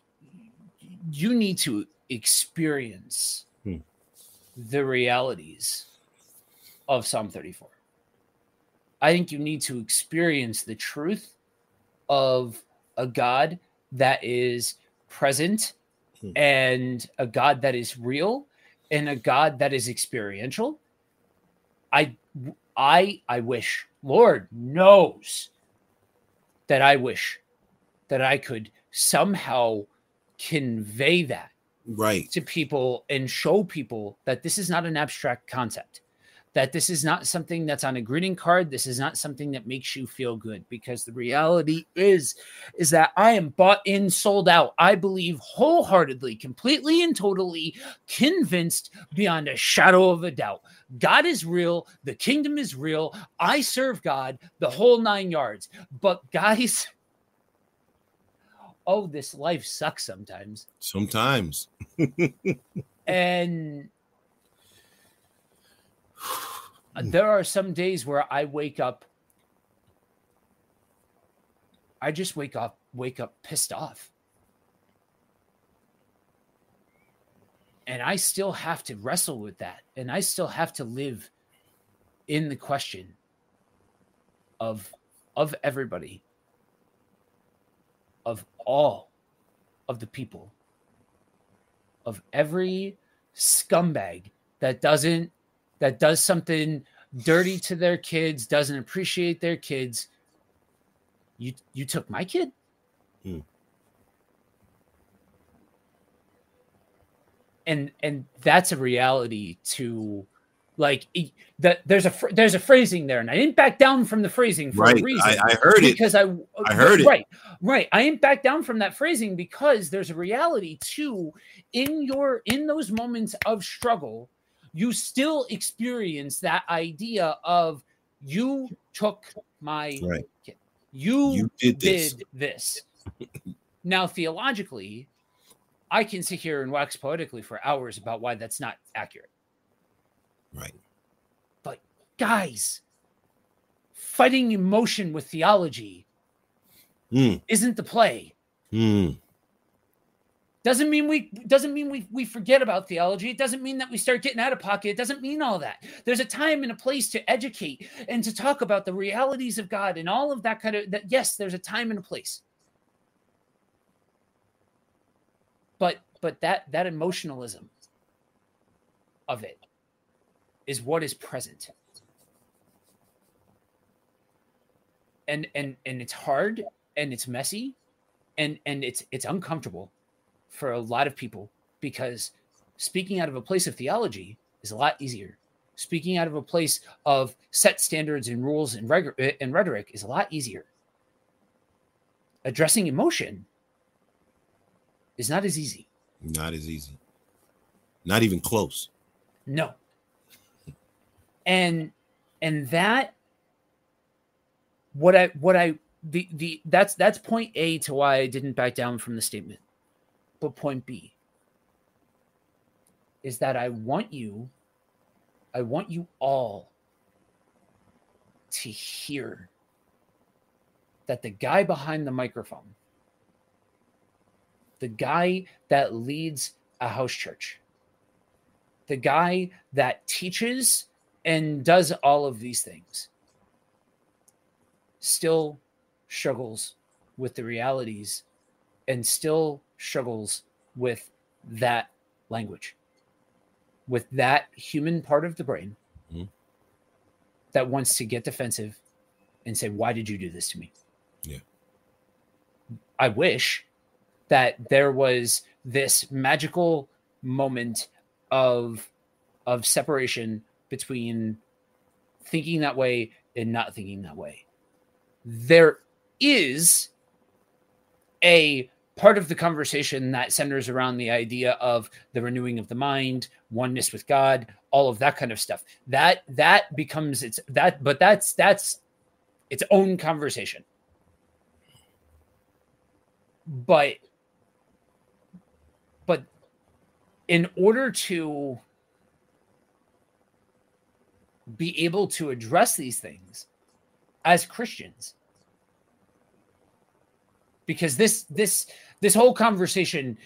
you need to experience the realities of Psalm 34. I think you need to experience the truth of a God that is present and a God that is real and a God that is experiential. I wish, Lord knows that I wish that I could somehow convey that to people and show people that this is not an abstract concept, that this is not something that's on a greeting card. This is not something that makes you feel good, because the reality is that I am bought in, sold out. I believe wholeheartedly, completely and totally convinced beyond a shadow of a doubt. God is real. The kingdom is real. I serve God, the whole 9 yards. But guys, oh, this life sucks sometimes. Sometimes. And there are some days where I wake up. I just wake up pissed off. And I still have to wrestle with that. And I still have to live in the question of everybody, of all of the people, of every scumbag that does something dirty to their kids, doesn't appreciate their kids. You took my kid? And that's a reality to, like, that there's a phrasing there, and I didn't back down from the phrasing for a reason. I heard it because I heard it. Right. I didn't back down from that phrasing because there's a reality to in those moments of struggle. You still experience that idea of, you took my kid. You did this. Now, theologically, I can sit here and wax poetically for hours about why that's not accurate. Right. But guys, fighting emotion with theology isn't the play. Doesn't mean we forget about theology. It doesn't mean that we start getting out of pocket. It doesn't mean all that. There's a time and a place to educate and to talk about the realities of God and all of that kind of that. Yes, there's a time and a place. But that emotionalism of it is what is present. And it's hard, and it's messy, and it's uncomfortable for a lot of people, because speaking out of a place of theology is a lot easier. Speaking out of a place of set standards and rules and rhetoric is a lot easier. Addressing emotion is not as easy. Not even close. No. And that, that's point A to why I didn't back down from the statement. But point B is that I want you all to hear that the guy behind the microphone, the guy that leads a house church, the guy that teaches and does all of these things, still struggles with the realities and still struggles with that language, with that human part of the brain mm-hmm. that wants to get defensive and say, why did you do this to me? Yeah. I wish that there was this magical moment of separation between thinking that way and not thinking that way. There is a part of the conversation that centers around the idea of the renewing of the mind, oneness with God, all of that kind of stuff. That becomes that's its own conversation. But in order to be able to address these things as Christians, because this whole conversation,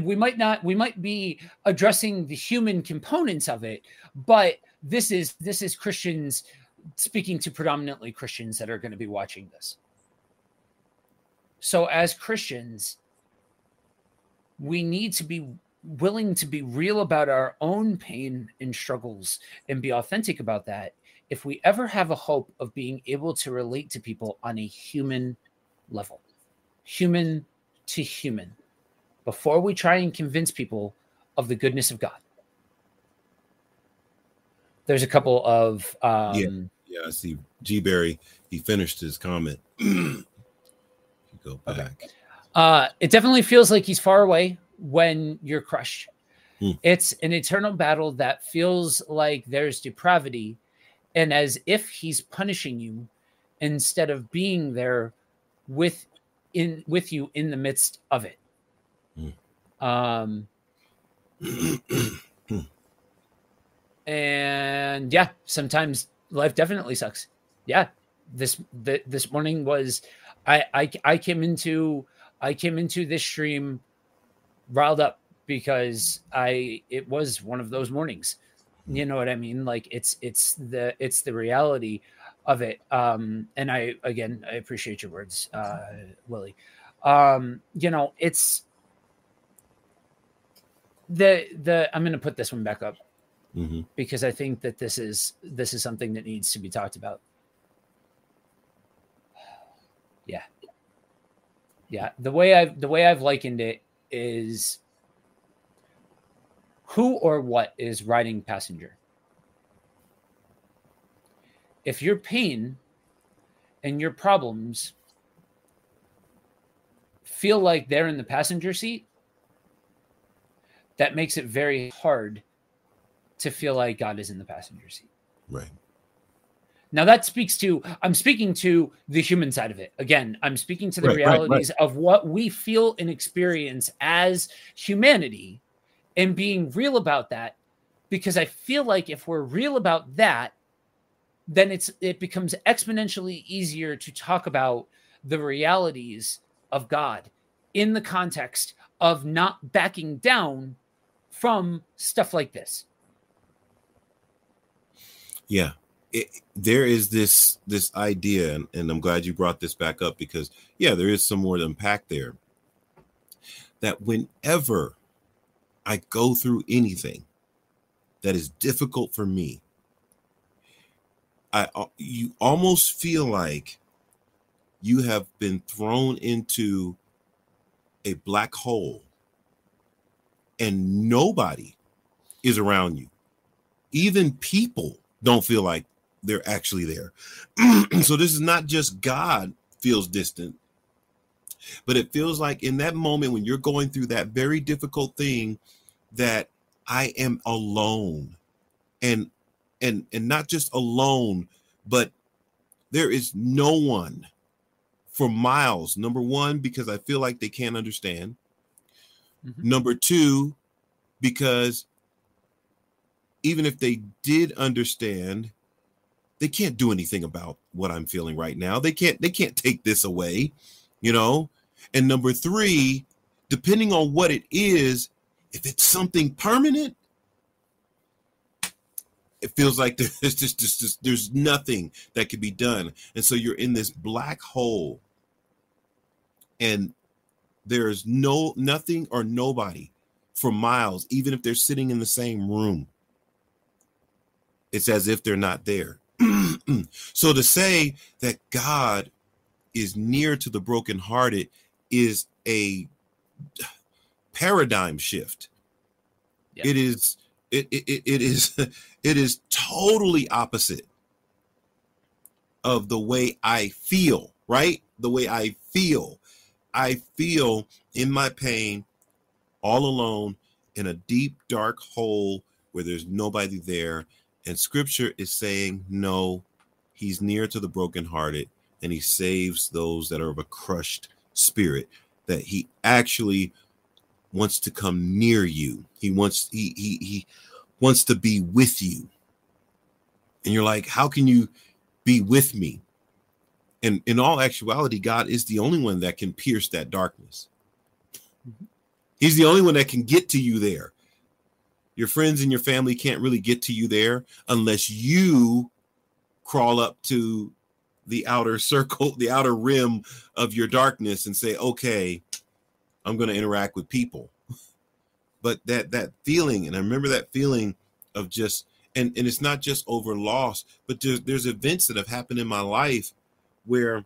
we might be addressing the human components of it, but this is Christians speaking to predominantly Christians that are going to be watching this. So as Christians, we need to be willing to be real about our own pain and struggles and be authentic about that if we ever have a hope of being able to relate to people on a human level, human to human, before we try and convince people of the goodness of God. There's a couple of... I see G. Berry, he finished his comment. Go back. Okay. It definitely feels like he's far away when you're crushed. It's an eternal battle that feels like there's depravity and as if he's punishing you instead of being there with you in the midst of it. And yeah, sometimes life definitely sucks. Yeah. This morning was I came into this stream riled up because it was one of those mornings. You know what I mean? Like it's the reality of it. And I appreciate your words, Willie. It's the I'm going to put this one back up mm-hmm. because I think that this is something that needs to be talked about. Yeah. Yeah. The way I've likened it is who or what is riding passenger? If your pain and your problems feel like they're in the passenger seat, that makes it very hard to feel like God is in the passenger seat. Right. Now that speaks to, I'm speaking to the human side of it. Again, I'm speaking to the realities of what we feel and experience as humanity and being real about that, because I feel like if we're real about that, then it becomes exponentially easier to talk about the realities of God in the context of not backing down from stuff like this. Yeah. There is this idea, and I'm glad you brought this back up because, yeah, there is some more to unpack there. That whenever I go through anything that is difficult for me, you almost feel like you have been thrown into a black hole and nobody is around you. Even people don't feel like they're actually there. So this is not just God feels distant, but it feels like in that moment when you're going through that very difficult thing that I am alone. And not just alone, but there is no one for miles. Number one, because I feel like they can't understand. Mm-hmm. Number two, because even if they did understand, they can't do anything about what I'm feeling right now. They can't take this away, you know? And number three, depending on what it is, if it's something permanent, it feels like there's nothing that could be done. And so you're in this black hole and there's nothing or nobody for miles, even if they're sitting in the same room. It's as if they're not there. So to say that God is near to the brokenhearted is a paradigm shift. Yeah. It is totally opposite of the way I feel, right? The way I feel in my pain, all alone in a deep, dark hole where there's nobody there. And scripture is saying, no, he's near to the brokenhearted and he saves those that are of a crushed spirit, that he actually wants to come near you. He wants to be with you. And you're like, how can you be with me? And in all actuality, God is the only one that can pierce that darkness. Mm-hmm. He's the only one that can get to you there. Your friends and your family can't really get to you there unless you crawl up to the outer circle, the outer rim of your darkness and say, okay, I'm going to interact with people. But that feeling, and I remember that feeling of just, and it's not just over loss, but there's events that have happened in my life where,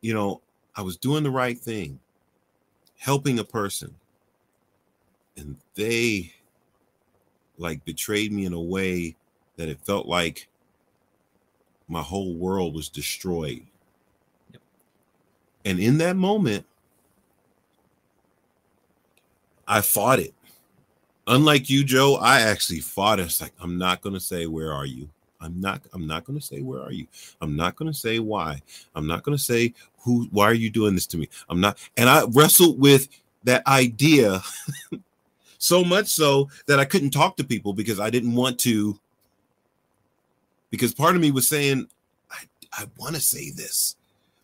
you know, I was doing the right thing, helping a person, and they like betrayed me in a way that it felt like my whole world was destroyed. Yep. And in that moment, I fought it. Unlike you, Joe, I actually fought it. It's like, I'm not going to say, where are you? I'm not going to say, where are you? I'm not going to say why. I'm not going to say why are you doing this to me? I'm not. And I wrestled with that idea so much so that I couldn't talk to people because I didn't want to. Because part of me was saying, I want to say this,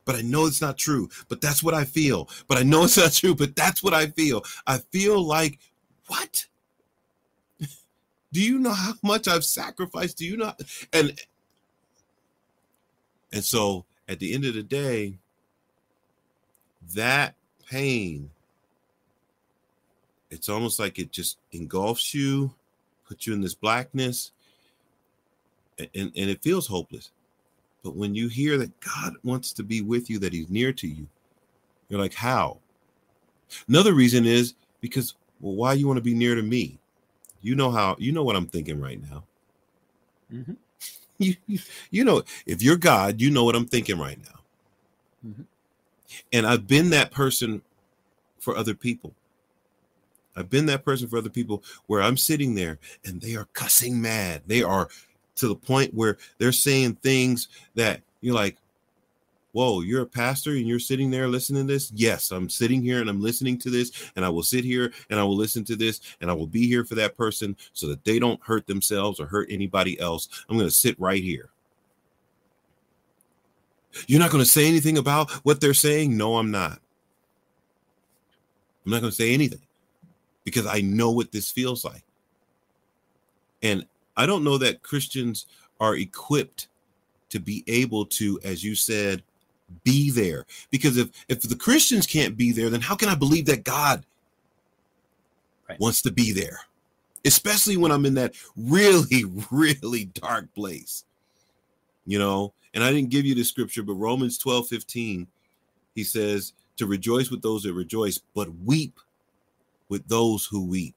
but I know it's not true. But that's what I feel. But I know it's not true. But that's what I feel. I feel like, what? Do you know how much I've sacrificed? Do you know? And so at the end of the day, that pain, it's almost like it just engulfs you, puts you in this blackness, and it feels hopeless. But when you hear that God wants to be with you, that he's near to you, you're like, how? Another reason is because, well, why you want to be near to me? You know what I'm thinking right now. Mm-hmm. You know, if you're God, you know what I'm thinking right now. Mm-hmm. And I've been that person for other people. I've been that person for other people where I'm sitting there and they are cussing mad. They are to the point where they're saying things that you're like, whoa, you're a pastor and you're sitting there listening to this? Yes, I'm sitting here and I'm listening to this, and I will sit here and I will listen to this, and I will be here for that person so that they don't hurt themselves or hurt anybody else. I'm going to sit right here. You're not going to say anything about what they're saying? No, I'm not. I'm not going to say anything. Because I know what this feels like. And I don't know that Christians are equipped to be able to, as you said, be there. Because if the Christians can't be there, then how can I believe that God wants to be there? Especially when I'm in that really, really dark place. You know, and I didn't give you the scripture, but Romans 12:15, he says to rejoice with those that rejoice, but weep with those who weep.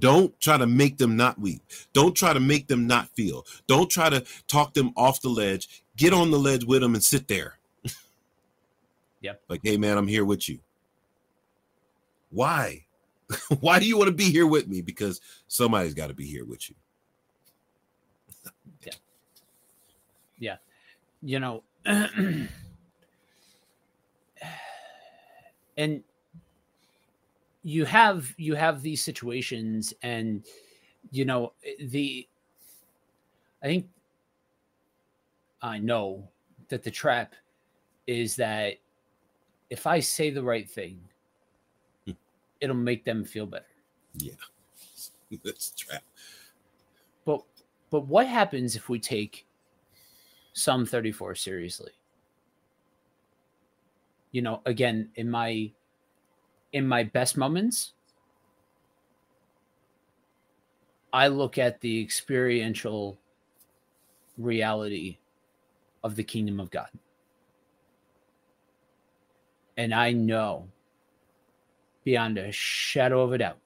Don't try to make them not weep. Don't try to make them not feel. Don't try to talk them off the ledge. Get on the ledge with them and sit there. Yep. Like, hey man, I'm here with you. Why? Why do you want to be here with me? Because somebody's got to be here with you. Yeah. Yeah. You know, and you have these situations, and you know, I know that the trap is that if I say the right thing, it'll make them feel better. Yeah, that's a trap. But what happens if we take Psalm 34 seriously? You know, again, in my best moments, I look at the experiential reality of the kingdom of God. And I know beyond a shadow of a doubt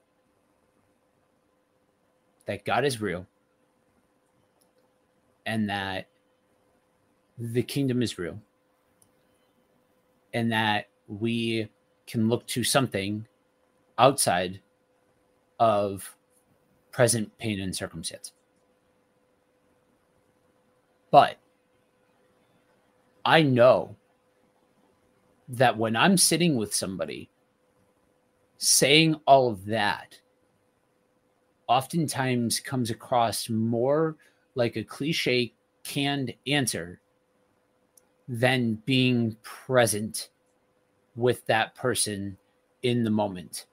that God is real and that the kingdom is real and that we can look to something outside of present pain and circumstance. But I know that when I'm sitting with somebody saying all of that, oftentimes comes across more like a cliche canned answer than being present with that person in the moment.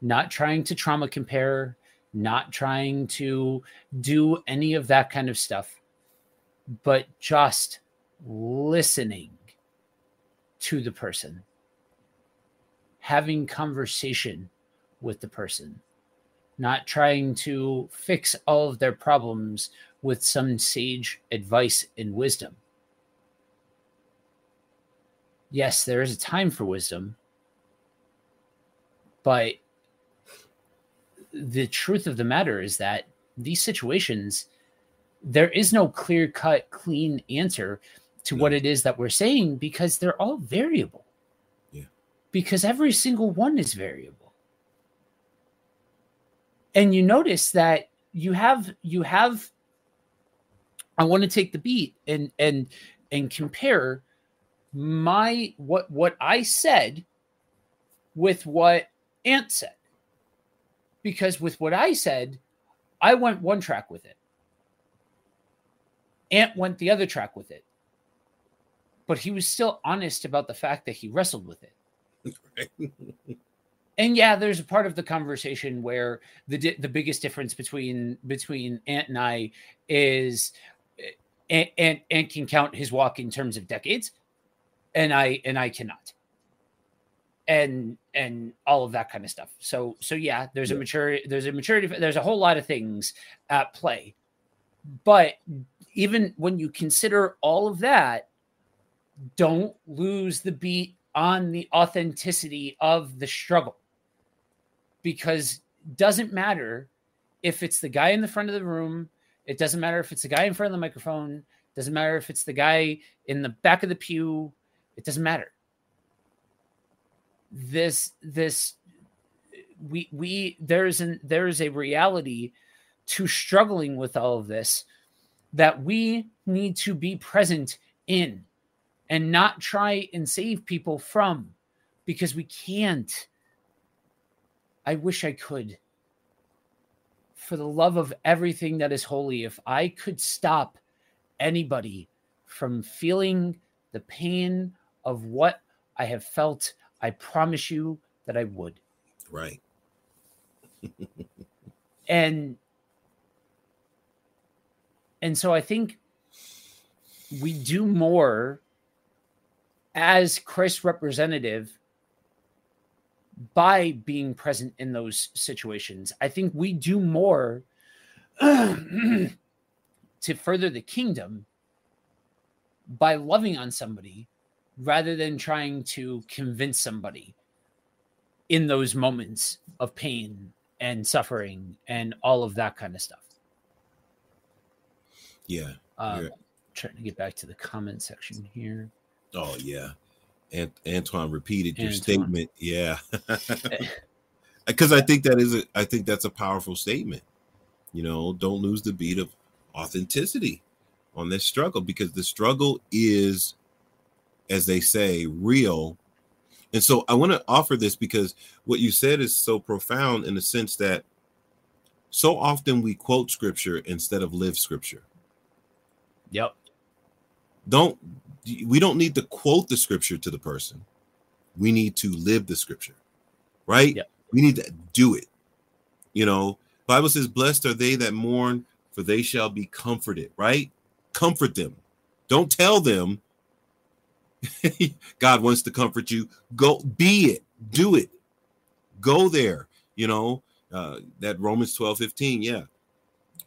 Not trying to trauma compare, not trying to do any of that kind of stuff, but just listening to the person, having conversation with the person, not trying to fix all of their problems with some sage advice and wisdom. Yes, there is a time for wisdom, but the truth of the matter is that these situations, there is no clear-cut, clean answer to what it is that we're saying, because they're all variable. Yeah. Because every single one is variable. And you notice that you have I want to take the beat and compare my what I said with what Ant said. Because with what I said, I went one track with it. Ant went the other track with it. But he was still honest about the fact that he wrestled with it. Right. And yeah, there's a part of the conversation where the biggest difference between Ant and I is Ant can count his walk in terms of decades, and I cannot. And all of that kind of stuff. So yeah, there's a maturity, there's a whole lot of things at play. But even when you consider all of that, don't lose the beat on the authenticity of the struggle, because it doesn't matter if it's the guy in the front of the room. It doesn't matter if it's the guy in front of the microphone. It doesn't matter if it's the guy in the back of the pew. It doesn't matter. There is a reality to struggling with all of this that we need to be present in. And not try and save people from, because we can't. I wish I could. For the love of everything that is holy, if I could stop anybody from feeling the pain of what I have felt, I promise you that I would. Right. And so I think we do more as Christ's representative by being present in those situations. I think we do more to further the kingdom by loving on somebody rather than trying to convince somebody in those moments of pain and suffering and all of that kind of stuff. Yeah. Trying to get back to the comment section here. Oh yeah, Antoine repeated your statement. Yeah, Because I think that is a, I think that's a powerful statement. You know, don't lose the beat of authenticity on this struggle, because the struggle is, as they say, real. And so I want to offer this because what you said is so profound in the sense that so often we quote scripture instead of live scripture. Yep. We don't need to quote the scripture to the person. We need to live the scripture, right? Yep. We need to do it. You know, Bible says, blessed are they that mourn, for they shall be comforted, right? Comfort them. Don't tell them God wants to comfort you. Go be it. Do it. Go there. You know, that Romans 12:15. Yeah.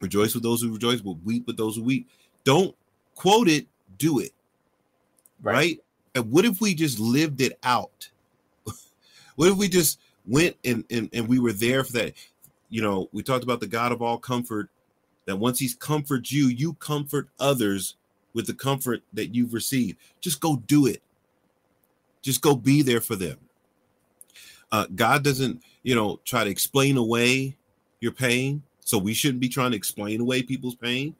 Rejoice with those who rejoice, but weep with those who weep. Don't quote it. Do it. Right? And what if we just lived it out? What if we just went and we were there for that? You know, we talked about the God of all comfort, that once he's comforted you, you comfort others with the comfort that you've received. Just go do it. Just go be there for them. God doesn't, you know, try to explain away your pain. So we shouldn't be trying to explain away people's pain.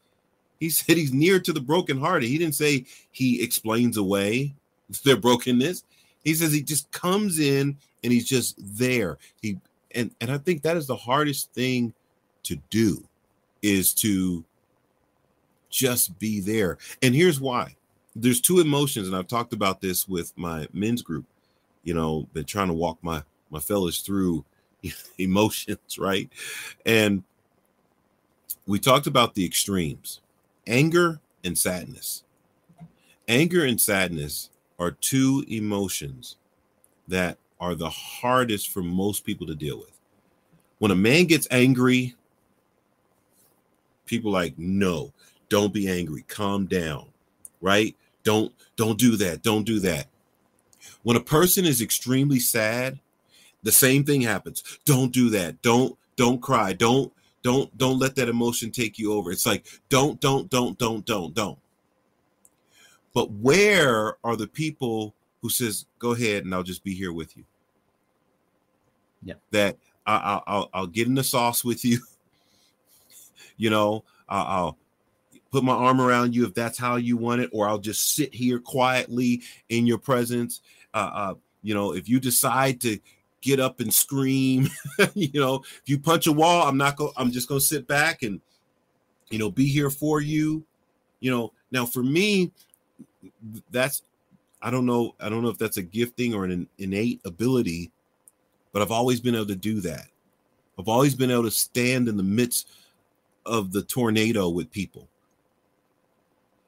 He said he's near to the brokenhearted. He didn't say he explains away their brokenness. He says he just comes in and he's just there. And I think that is the hardest thing to do, is to just be there. And here's why. There's two emotions, and I've talked about this with my men's group, you know, been trying to walk my fellas through emotions, right? And we talked about the extremes, anger and sadness. Anger and sadness are two emotions that are the hardest for most people to deal with. When a man gets angry, people like, no, don't be angry. Calm down, right? Don't do that. Don't do that. When a person is extremely sad, the same thing happens. Don't do that. Don't cry. Don't let that emotion take you over. It's like, don't. But where are the people who says, go ahead and I'll just be here with you? Yeah. That I'll get in the sauce with you. You know, I'll put my arm around you if that's how you want it, or I'll just sit here quietly in your presence. You know, if you decide to get up and scream, you know, if you punch a wall, I'm just going to sit back and, you know, be here for you. You know, now for me, I don't know if that's a gifting or an innate ability, but I've always been able to do that. I've always been able to stand in the midst of the tornado with people.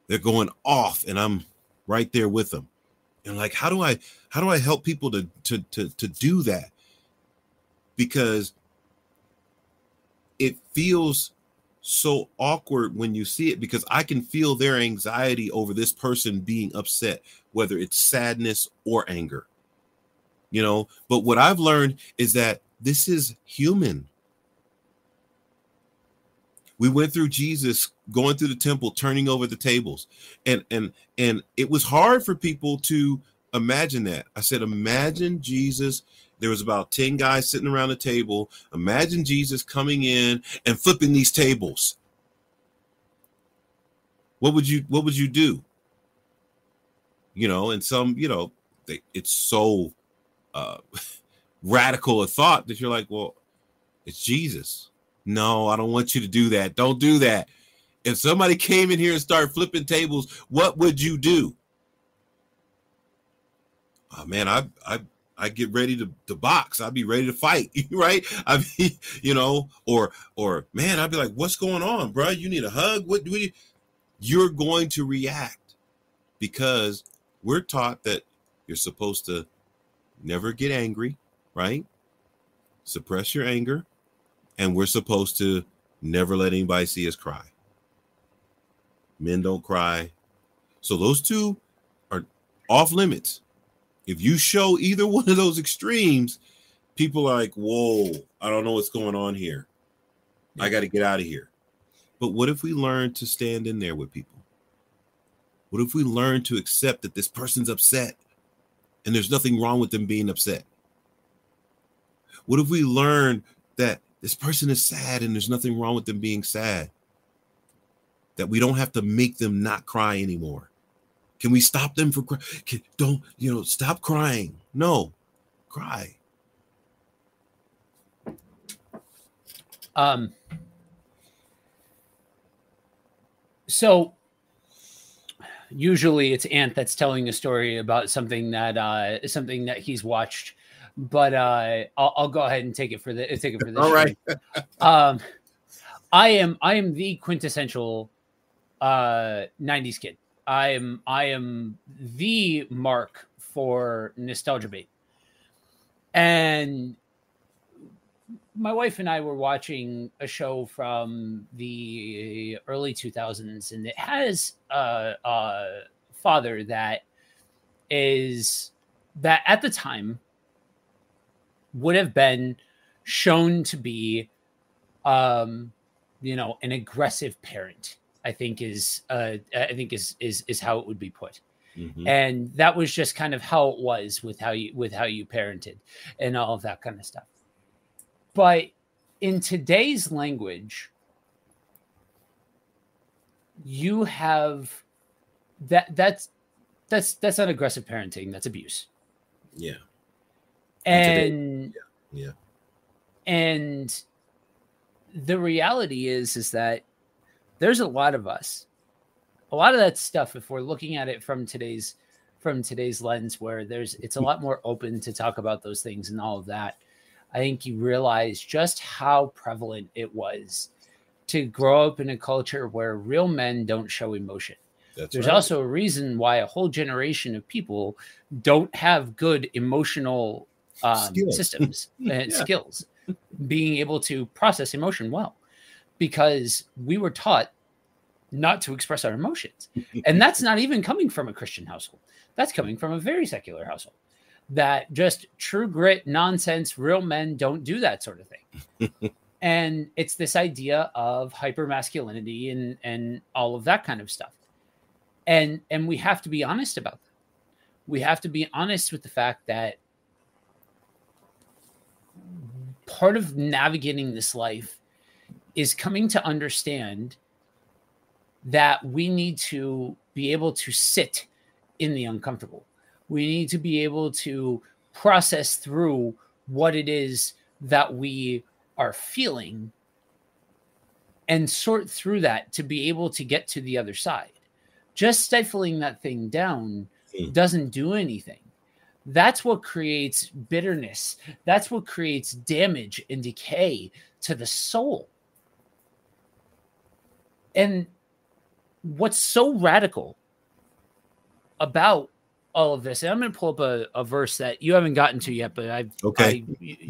They're going off and I'm right there with them. And like, how do I help people to do that? Because it feels so awkward when you see it, because I can feel their anxiety over this person being upset, whether it's sadness or anger, you know. But what I've learned is that this is human. We went through Jesus going through the temple, turning over the tables. And it was hard for people to imagine that. I said, imagine Jesus. There was about 10 guys sitting around the table. Imagine Jesus coming in and flipping these tables. What would you do? You know, and some, you know, it's so radical a thought that you're like, well, it's Jesus. No, I don't want you to do that. Don't do that. If somebody came in here and started flipping tables, what would you do? Oh, man, I get ready to box. I'd be ready to fight, right? I mean, you know, or man, I'd be like, what's going on, bro? You need a hug? What do you? You're going to react, because we're taught that you're supposed to never get angry, right? Suppress your anger. And we're supposed to never let anybody see us cry. Men don't cry. So those two are off limits. If you show either one of those extremes, people are like, whoa, I don't know what's going on here. I got to get out of here. But what if we learn to stand in there with people? What if we learn to accept that this person's upset and there's nothing wrong with them being upset? What if we learned that this person is sad and there's nothing wrong with them being sad? That we don't have to make them not cry anymore. Can we stop them from crying? Don't, stop crying. No, cry. So usually it's Ant that's telling a story about something that he's watched, but I'll go ahead and take it for this. All right. I am the quintessential 90s kid. I am the mark for nostalgia bait. And my wife and I were watching a show from the early 2000s, and it has a father that at the time would have been shown to be, an aggressive parent, I think is how it would be put. Mm-hmm. And that was just kind of how it was with how you parented and all of that kind of stuff. But in today's language, you have that's not aggressive parenting, that's abuse. Yeah. And today, yeah. And the reality is that there's a lot of us, a lot of that stuff, if we're looking at it from today's lens, where it's a lot more open to talk about those things and all of that. I think you realize just how prevalent it was to grow up in a culture where real men don't show emotion. There's also a reason why a whole generation of people don't have good emotional systems and skills, being able to process emotion well. Because we were taught not to express our emotions. And that's not even coming from a Christian household. That's coming from a very secular household. That just true grit, nonsense, real men don't do that sort of thing. And it's this idea of hypermasculinity and all of that kind of stuff. And we have to be honest about that. We have to be honest with the fact that part of navigating this life is coming to understand that we need to be able to sit in the uncomfortable. We need to be able to process through what it is that we are feeling and sort through that to be able to get to the other side. Just stifling that thing down doesn't do anything. That's what creates bitterness. That's what creates damage and decay to the soul. And what's so radical about all of this, and I'm going to pull up a verse that you haven't gotten to yet, but you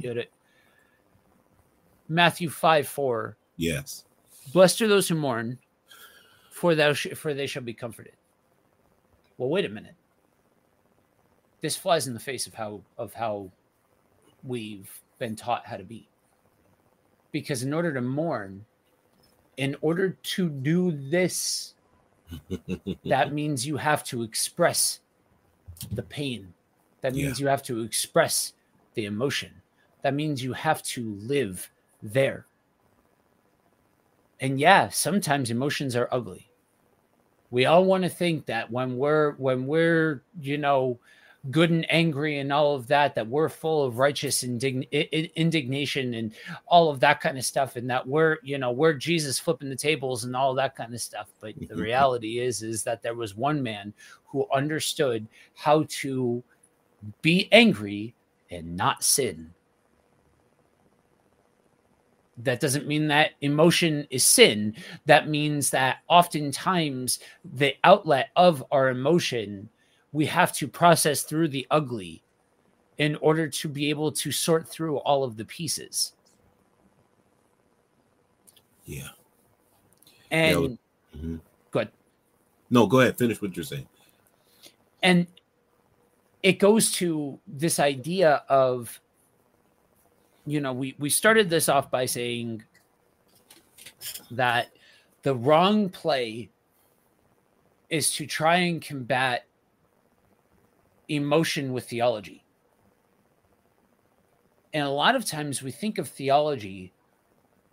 had it. Matthew 5:4. Yes. Blessed are those who mourn, for they shall be comforted. Well, wait a minute. This flies in the face of how we've been taught how to be. Because in order to mourn, in order to do this, that means you have to express the pain. That means you have to express the emotion. That means you have to live there. And sometimes emotions are ugly. We all want to think that when we're good and angry and all of that we're full of righteous indignation and all of that kind of stuff, and that we're Jesus flipping the tables and all that kind of stuff. But the reality is that there was one man who understood how to be angry and not sin. That doesn't mean that emotion is sin. That means that oftentimes the outlet of our emotion, we have to process through the ugly in order to be able to sort through all of the pieces. Yeah. And go ahead. No, go ahead. Finish what you're saying. And it goes to this idea of, we started this off by saying that the wrong play is to try and combat emotion with theology. And a lot of times we think of theology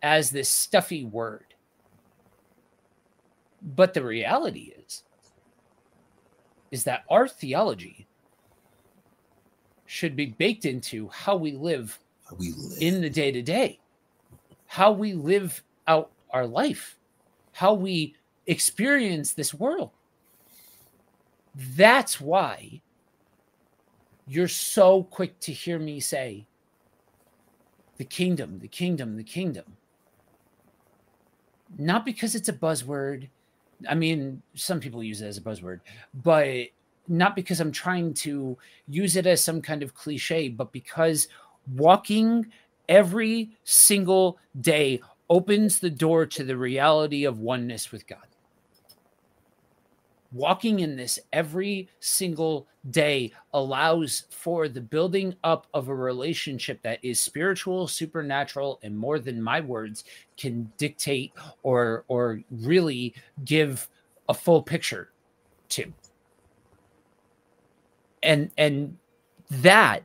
as this stuffy word. But the reality is that our theology should be baked into how we live in the day-to-day, how we live out our life, how we experience this world. That's why you're so quick to hear me say, the kingdom, the kingdom, the kingdom. Not because it's a buzzword. I mean, some people use it as a buzzword, but not because I'm trying to use it as some kind of cliche, but because walking every single day opens the door to the reality of oneness with God. Walking in this every single day allows for the building up of a relationship that is spiritual, supernatural, and more than my words can dictate or really give a full picture to. And that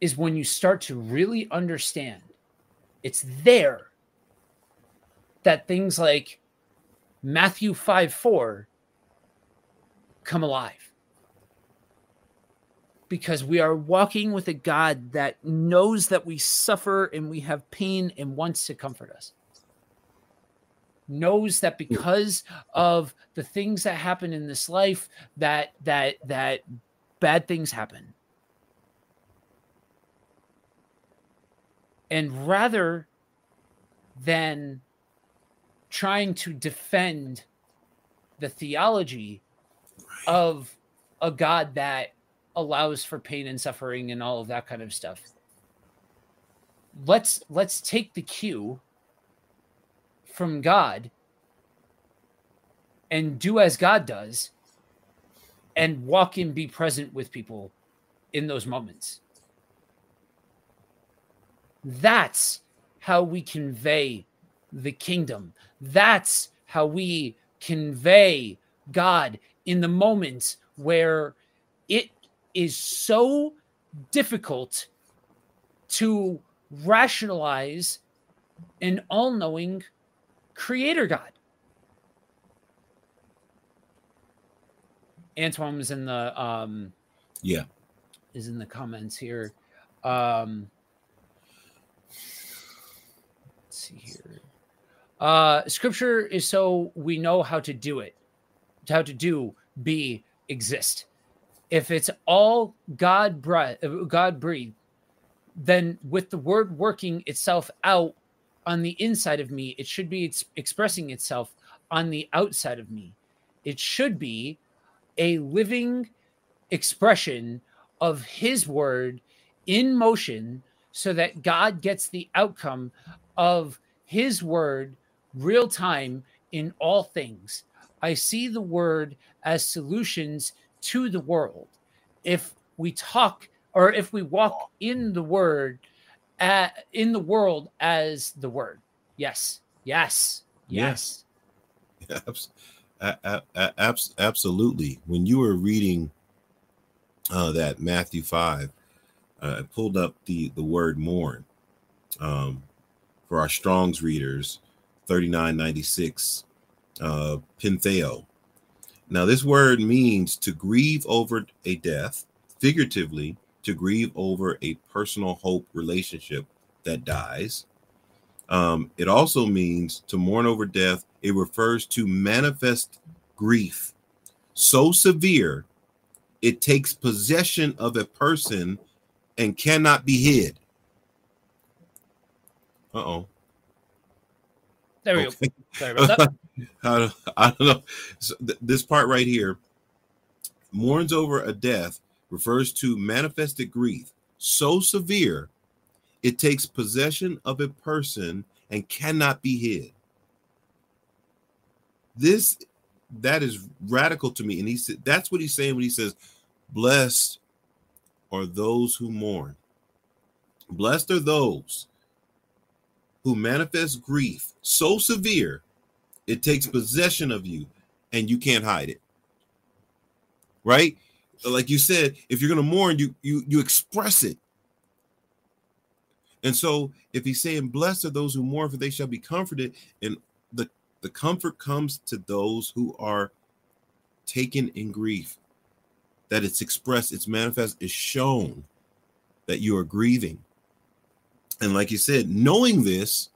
is when you start to really understand. It's there that things like Matthew 5:4 come alive, because we are walking with a God that knows that we suffer and we have pain and wants to comfort us, knows that because of the things that happen in this life, that bad things happen. And rather than trying to defend the theology of a God that allows for pain and suffering and all of that kind of stuff, let's take the cue from God and do as God does and walk and be present with people in those moments. That's how we convey the kingdom. That's how we convey God in the moments where it is so difficult to rationalize an all-knowing creator God. Antoine was in the is in the comments here. Let's see here. Scripture is so we know how to do it, how to do, be, exist. If it's all God breathed, then with the word working itself out on the inside of me, it should be expressing itself on the outside of me. It should be a living expression of his word in motion so that God gets the outcome of his word real time in all things. I see the word as solutions to the world. If we talk, or if we walk in the word, in the world as the word. Yes. Yeah, absolutely. When you were reading that Matthew 5, I pulled up the word mourn. For our Strong's readers, 3996, Pentheo. Now, this word means to grieve over a death, figuratively, to grieve over a personal hope relationship that dies. It also means to mourn over death. It refers to manifest grief so severe it takes possession of a person and cannot be hid. There we go. Sorry about that. I don't know. So this part right here, mourns over a death, refers to manifested grief so severe it takes possession of a person and cannot be hid. That is radical to me. And he said, that's what he's saying when he says, blessed are those who mourn. Blessed are those who manifest grief so severe it takes possession of you and you can't hide it. Right? like you said, if you're going to mourn, you express it. And so if he's saying, blessed are those who mourn, for they shall be comforted. And the comfort comes to those who are taken in grief, that it's expressed, it's manifest, it's shown that you are grieving. And like you said, knowing this,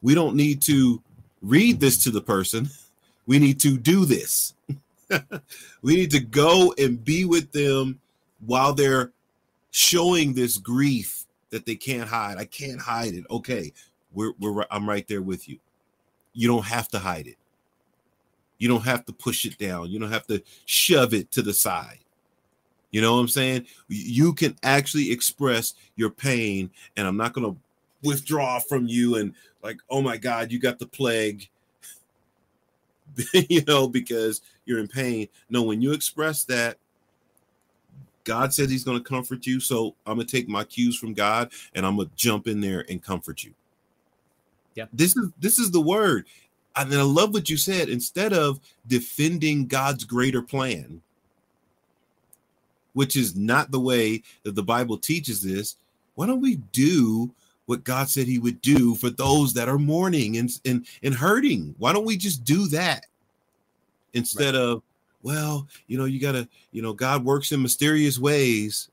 we don't need to read this to the person. We need to do this. We need to go and be with them while they're showing this grief that they can't hide. I can't hide it. Okay, I'm right there with you. You don't have to hide it. You don't have to push it down. You don't have to shove it to the side. You know what I'm saying? You can actually express your pain, and I'm not going to withdraw from you and like, oh my God, you got the plague, you know, because you're in pain. No, when you express that, God said he's going to comfort you. So I'm going to take my cues from God and I'm going to jump in there and comfort you. Yeah, this is the word. I mean, I love what you said. Instead of defending God's greater plan, which is not the way that the Bible teaches this, why don't we do what God said he would do for those that are mourning and hurting? Why don't we just do that instead right. of, well, you know, you gotta, you know, God works in mysterious ways,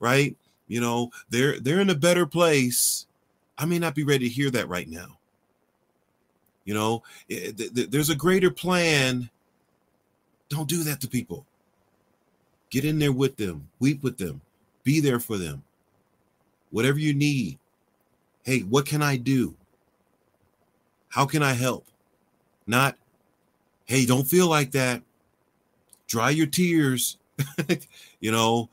right? You know, they're in a better place. I may not be ready to hear that right now. You know, there's a greater plan. Don't do that to people. Get in there with them, weep with them, be there for them. Whatever you need. Hey, what can I do? How can I help? Not, hey, don't feel like that. Dry your tears. you know,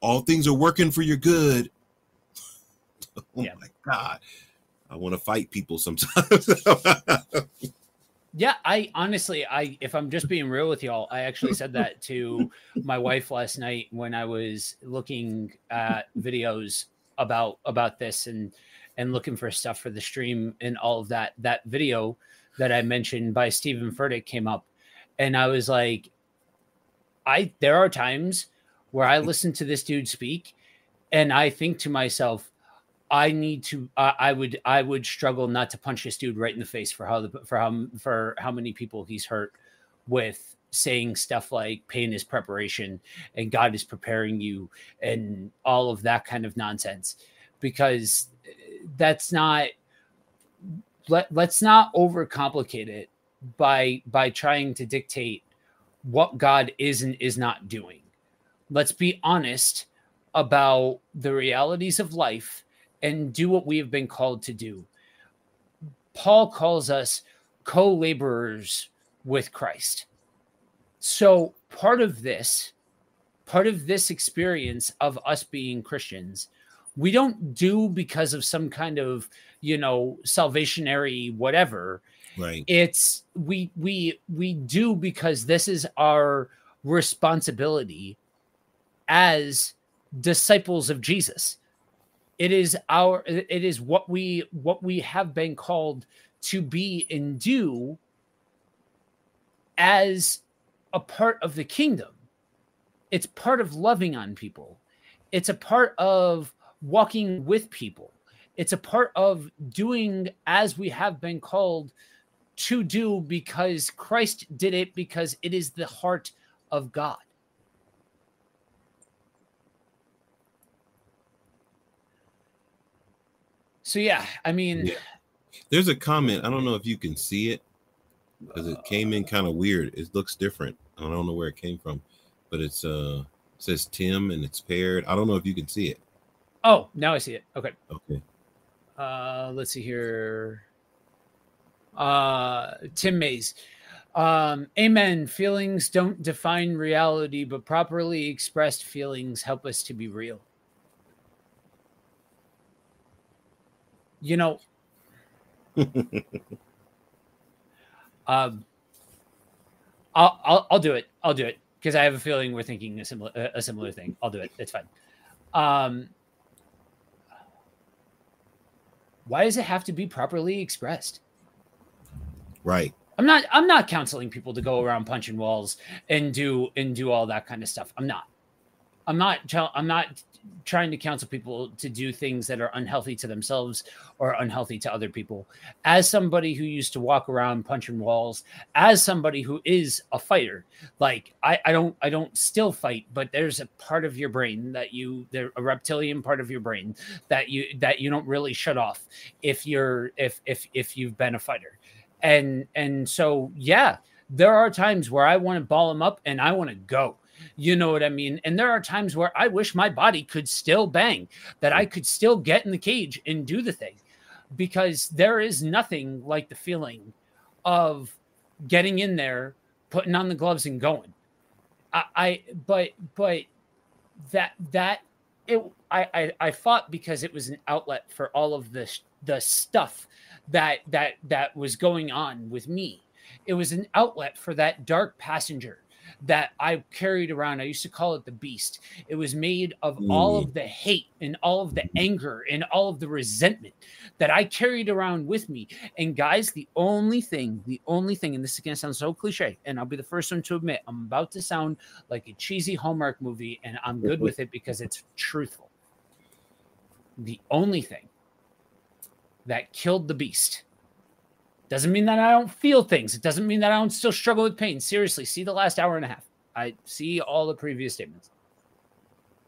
all things are working for your good. My God. I want to fight people sometimes. Yeah, if I'm just being real with y'all, I actually said that to my wife last night when I was looking at videos about this and looking for stuff for the stream and all of that. That video that I mentioned by Stephen Furtick came up, and I was like, there are times where I listen to this dude speak and I think to myself, I would struggle not to punch this dude right in the face for how many people he's hurt with saying stuff like pain is preparation and God is preparing you and all of that kind of nonsense, because that's not, let's not overcomplicate it by trying to dictate what God is and is not doing. Let's be honest about the realities of life and do what we have been called to do. Paul calls us co-laborers with Christ. So part of this experience of us being Christians, we don't do because of some kind of, you know, salvationary whatever. Right. It's we do because this is our responsibility as disciples of Jesus. It is what we have been called to be and do as a part of the kingdom. It's part of loving on people. It's a part of walking with people. It's a part of doing as we have been called to do because Christ did it, because it is the heart of God. So, yeah, I mean, There's a comment. I don't know if you can see it because it came in kind of weird. It looks different. I don't know where it came from, but it's it says Tim and it's paired. I don't know if you can see it. Oh, now I see it. Okay. Let's see here. Tim Mays. Amen. Feelings don't define reality, but properly expressed feelings help us to be real. You know, I'll do it because I have a feeling we're thinking a similar thing. I'll do it. It's fine. Why does it have to be properly expressed? Right. I'm not counseling people to go around punching walls and do all that kind of stuff. I'm not trying to counsel people to do things that are unhealthy to themselves or unhealthy to other people. As somebody who used to walk around punching walls, as somebody who is a fighter, like I don't still fight, but there's a part of your brain that a reptilian part of your brain that you don't really shut off if you've been a fighter. And so, yeah, there are times where I want to ball them up and I want to go. You know what I mean? And there are times where I wish my body could still bang, that I could still get in the cage and do the thing, because there is nothing like the feeling of getting in there, putting on the gloves and going. I fought because it was an outlet for all of the stuff that was going on with me. It was an outlet for that dark passenger that I carried around. I used to call it the beast. It was made of all of the hate and all of the anger and all of the resentment that I carried around with me. And guys, the only thing, and this is going to sound so cliche, and I'll be the first one to admit, I'm about to sound like a cheesy Hallmark movie, and I'm good with it because it's truthful. The only thing that killed the beast doesn't mean that I don't feel things. It doesn't mean that I don't still struggle with pain. Seriously, see the last hour and a half. I see all the previous statements.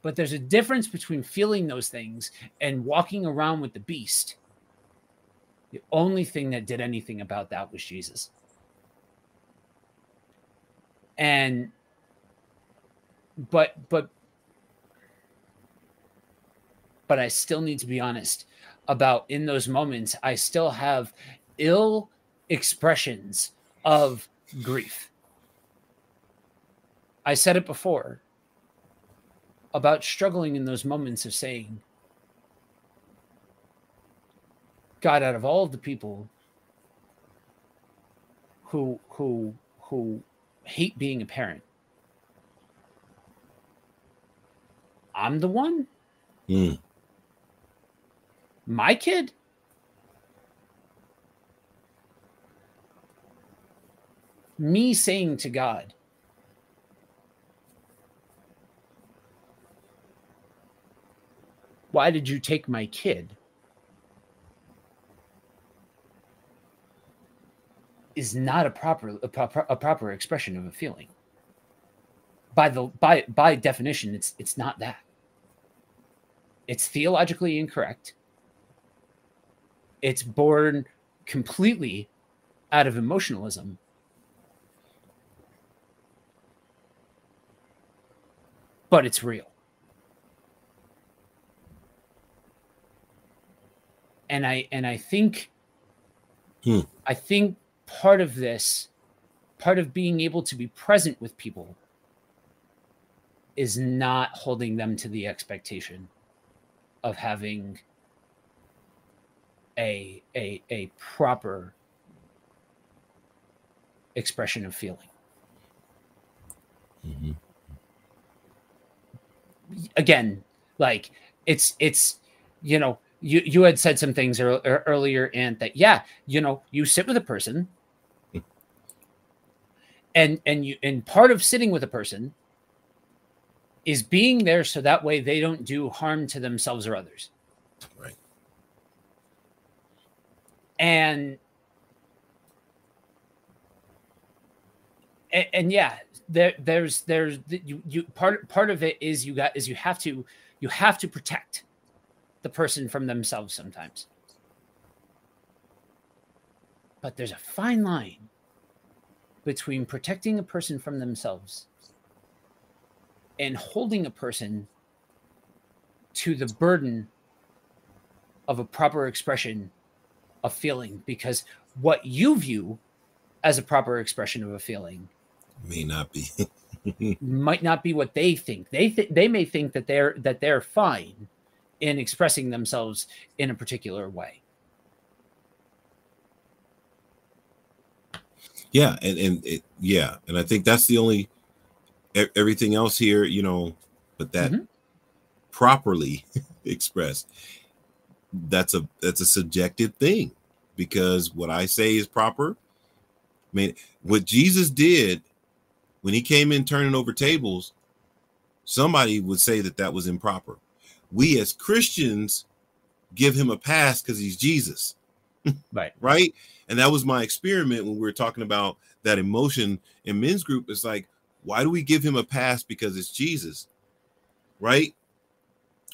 But there's a difference between feeling those things and walking around with the beast. The only thing that did anything about that was Jesus. And, but I still need to be honest about, in those moments, I still have ill expressions of grief. I said it before about struggling in those moments of saying, God, out of all of the people who hate being a parent, I'm the one? My kid? Me saying to God, why did you take my kid, is not a proper expression of a feeling. By definition, it's not that. It's theologically incorrect. It's born completely out of emotionalism. But it's real. And I think part of this, part of being able to be present with people, is not holding them to the expectation of having a proper expression of feeling. Mm-hmm. Again, like it's you know, you had said some things earlier, and that, yeah, you know, you sit with a person, and part of sitting with a person is being there so that way they don't do harm to themselves or others. Right. And yeah. There's part of it is you have to protect the person from themselves sometimes, but there's a fine line between protecting a person from themselves and holding a person to the burden of a proper expression of feeling, because what you view as a proper expression of a feeling may not be might not be what they think. They may think that they're fine in expressing themselves in a particular way. Yeah, and I think that's the only, everything else here, you know, but that properly expressed, that's a subjective thing, because what I say is proper I mean, what Jesus did when he came in turning over tables, somebody would say that that was improper. We as Christians give him a pass because he's Jesus. Right. Right. And that was my experiment when we were talking about that emotion in men's group. It's like, why do we give him a pass because it's Jesus? Right.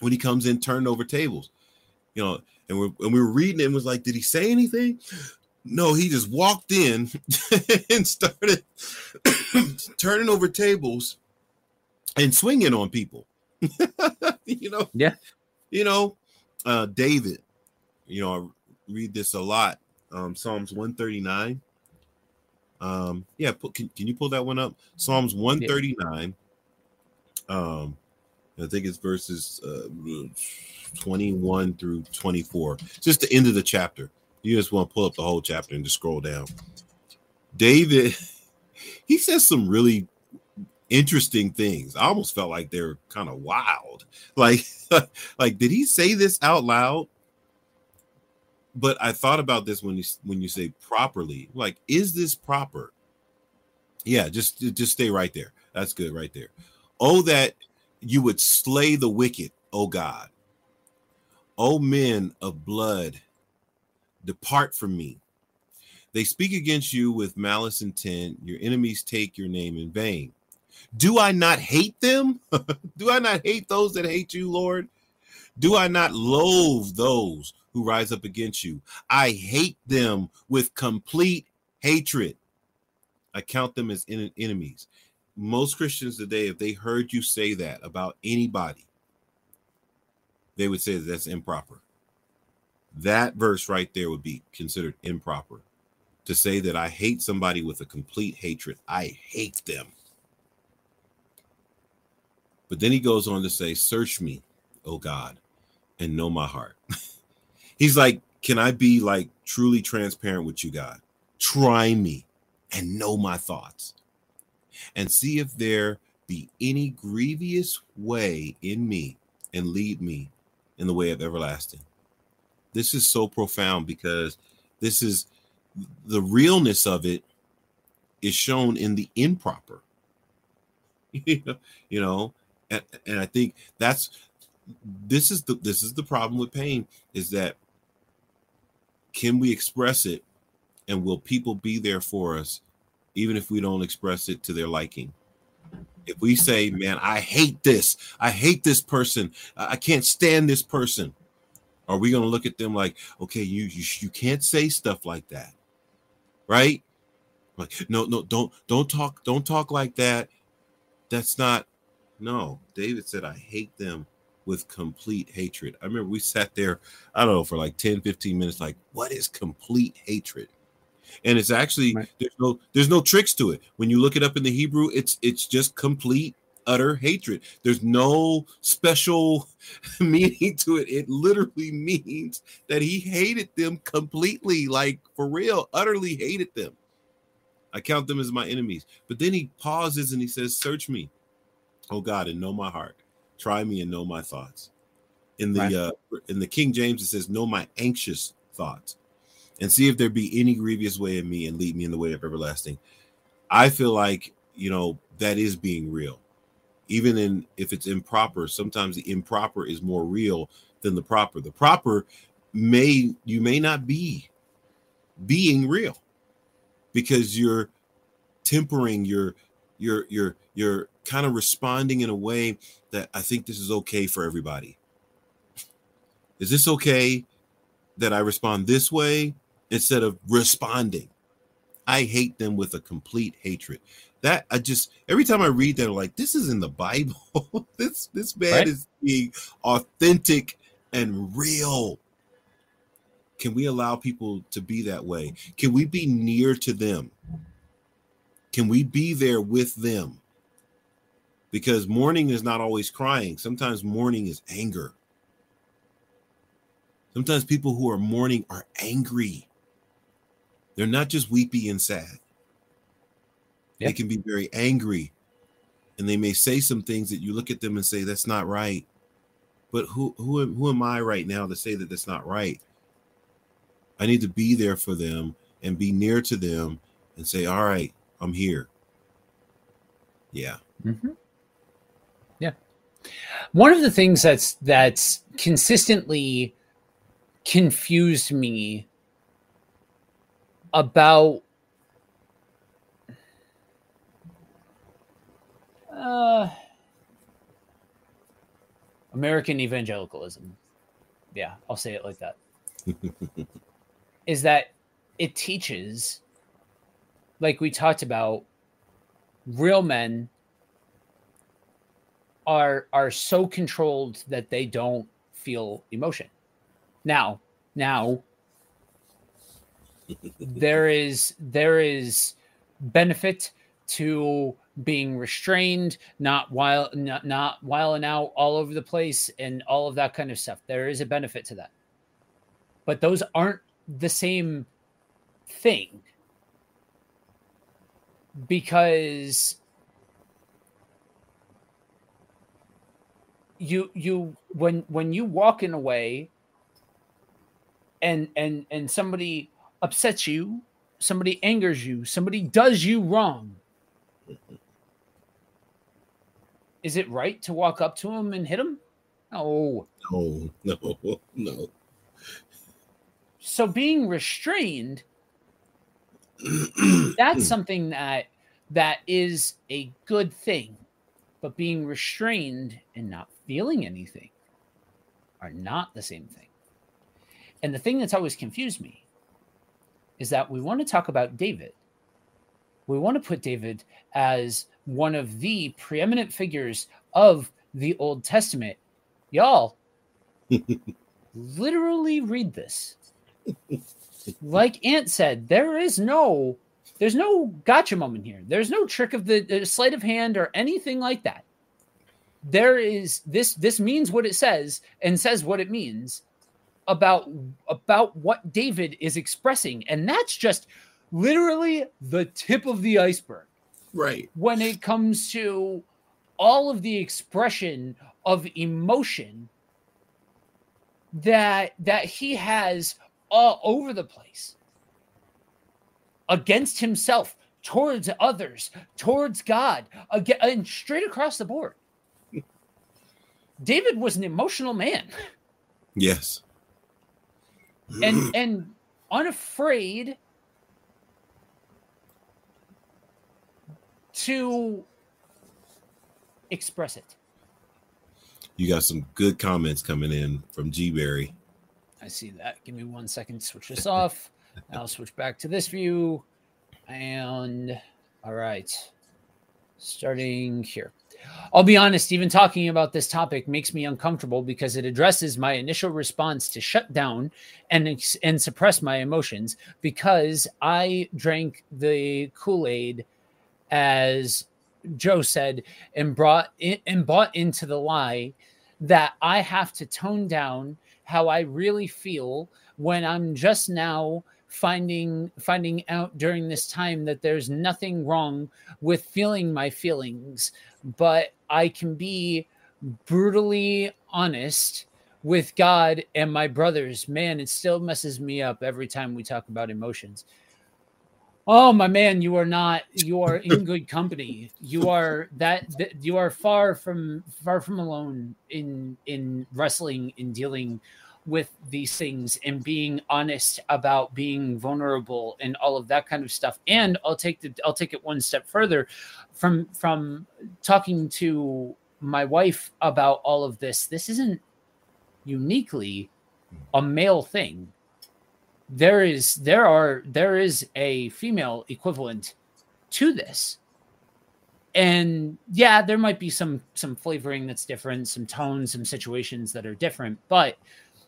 When he comes in turning over tables, you know, and we were reading it and was like, did he say anything? No, he just walked in and started turning over tables and swinging on people. You know, yeah, you know, David, you know, I read this a lot. Psalms 139. Yeah, can you pull that one up? Psalms 139. Yeah. I think it's verses 21 through 24. It's just the end of the chapter. You just want to pull up the whole chapter and just scroll down. David, he says some really interesting things. I almost felt like they're kind of wild. Like, did he say this out loud? But I thought about this when you say properly, like, is this proper? Yeah, just stay right there. That's good right there. Oh, that you would slay the wicked, oh God. Oh, men of blood, depart from me. They speak against you with malice intent. Your enemies take your name in vain. Do I not hate them? Do I not hate those that hate you, Lord? Do I not loathe those who rise up against you? I hate them with complete hatred. I count them as enemies. Most Christians today, if they heard you say that about anybody, they would say that that's improper. That verse right there would be considered improper, to say that I hate somebody with a complete hatred. I hate them. But then he goes on to say, search me, oh God, and know my heart. He's like, can I be like truly transparent with you, God? Try me and know my thoughts and see if there be any grievous way in me, and lead me in the way of everlasting. This is so profound, because this is the realness of it is shown in the improper. You know, and I think this is the problem with pain, is that can we express it, and will people be there for us even if we don't express it to their liking? If we say, man, I hate this person, I can't stand this person, are we going to look at them like, okay, you can't say stuff like that, right? Like, no, don't talk like that. That's not. No, David said, I hate them with complete hatred. I remember we sat there, I don't know, for like 10, 15 minutes, like, what is complete hatred? And it's actually, right, there's no tricks to it. When you look it up in the Hebrew, it's just complete, utter hatred. There's no special meaning to it. It literally means that he hated them completely, like for real, utterly hated them. I count them as my enemies. But then he pauses and he says, search me, oh God, and know my heart. Try me and know my thoughts. In the right. In the King James, it says, know my anxious thoughts and see if there be any grievous way in me, and lead me in the way of everlasting. I feel like, you know, that is being real. Even if it's improper, sometimes the improper is more real than the proper. The proper may not be being real, because you're tempering, you're kind of responding in a way that I think this is okay for everybody. Is this okay that I respond this way instead of responding? I hate them with a complete hatred. That I just, every time I read that, I'm like, this is in the Bible. This man right? is being authentic and real. Can we allow people to be that way? Can we be near to them? Can we be there with them? Because mourning is not always crying. Sometimes mourning is anger. Sometimes people who are mourning are angry. They're not just weepy and sad. They can be very angry, and they may say some things that you look at them and say, that's not right. But who am I right now to say that that's not right? I need to be there for them and be near to them and say, all right, I'm here. Yeah. Mm-hmm. Yeah. One of the things that's consistently confused me about American evangelicalism, yeah, I'll say it like that, is that it teaches, like we talked about, real men are so controlled that they don't feel emotion. Now, there is benefit to being restrained, not wilding out all over the place and all of that kind of stuff. There is a benefit to that, but those aren't the same thing, because you when you walk in a way and somebody upsets you, somebody angers you, somebody does you wrong, is it right to walk up to him and hit him? No. So being restrained, that's something that is a good thing. But being restrained and not feeling anything are not the same thing. And the thing that's always confused me is that we want to talk about David. We want to put David as one of the preeminent figures of the Old Testament. Y'all, literally read this. Like Ant said, there's no gotcha moment here. There's no trick of the sleight of hand or anything like that. There is this means what it says and says what it means about what David is expressing. And that's just literally the tip of the iceberg. Right. When it comes to all of the expression of emotion that he has all over the place, against himself, towards others, towards God, again, and straight across the board. David was an emotional man. Yes. And unafraid to express it. You got some good comments coming in from G. Berry. I see that. Give me 1 second to switch this off. I'll switch back to this view. And all right, starting here. I'll be honest, even talking about this topic makes me uncomfortable because it addresses my initial response to shut down and suppress my emotions, because I drank the Kool-Aid, as Joe said, and bought into the lie that I have to tone down how I really feel, when I'm just now finding out during this time that there's nothing wrong with feeling my feelings, but I can be brutally honest with God and my brothers. Man, it still messes me up every time we talk about emotions. Oh, my man, you are in good company. You are far from alone in wrestling, in dealing with these things and being honest about being vulnerable and all of that kind of stuff. And I'll take it one step further from talking to my wife about all of this. This isn't uniquely a male thing. There is a female equivalent to this. And yeah, there might be some flavoring that's different, some tones, some situations that are different, but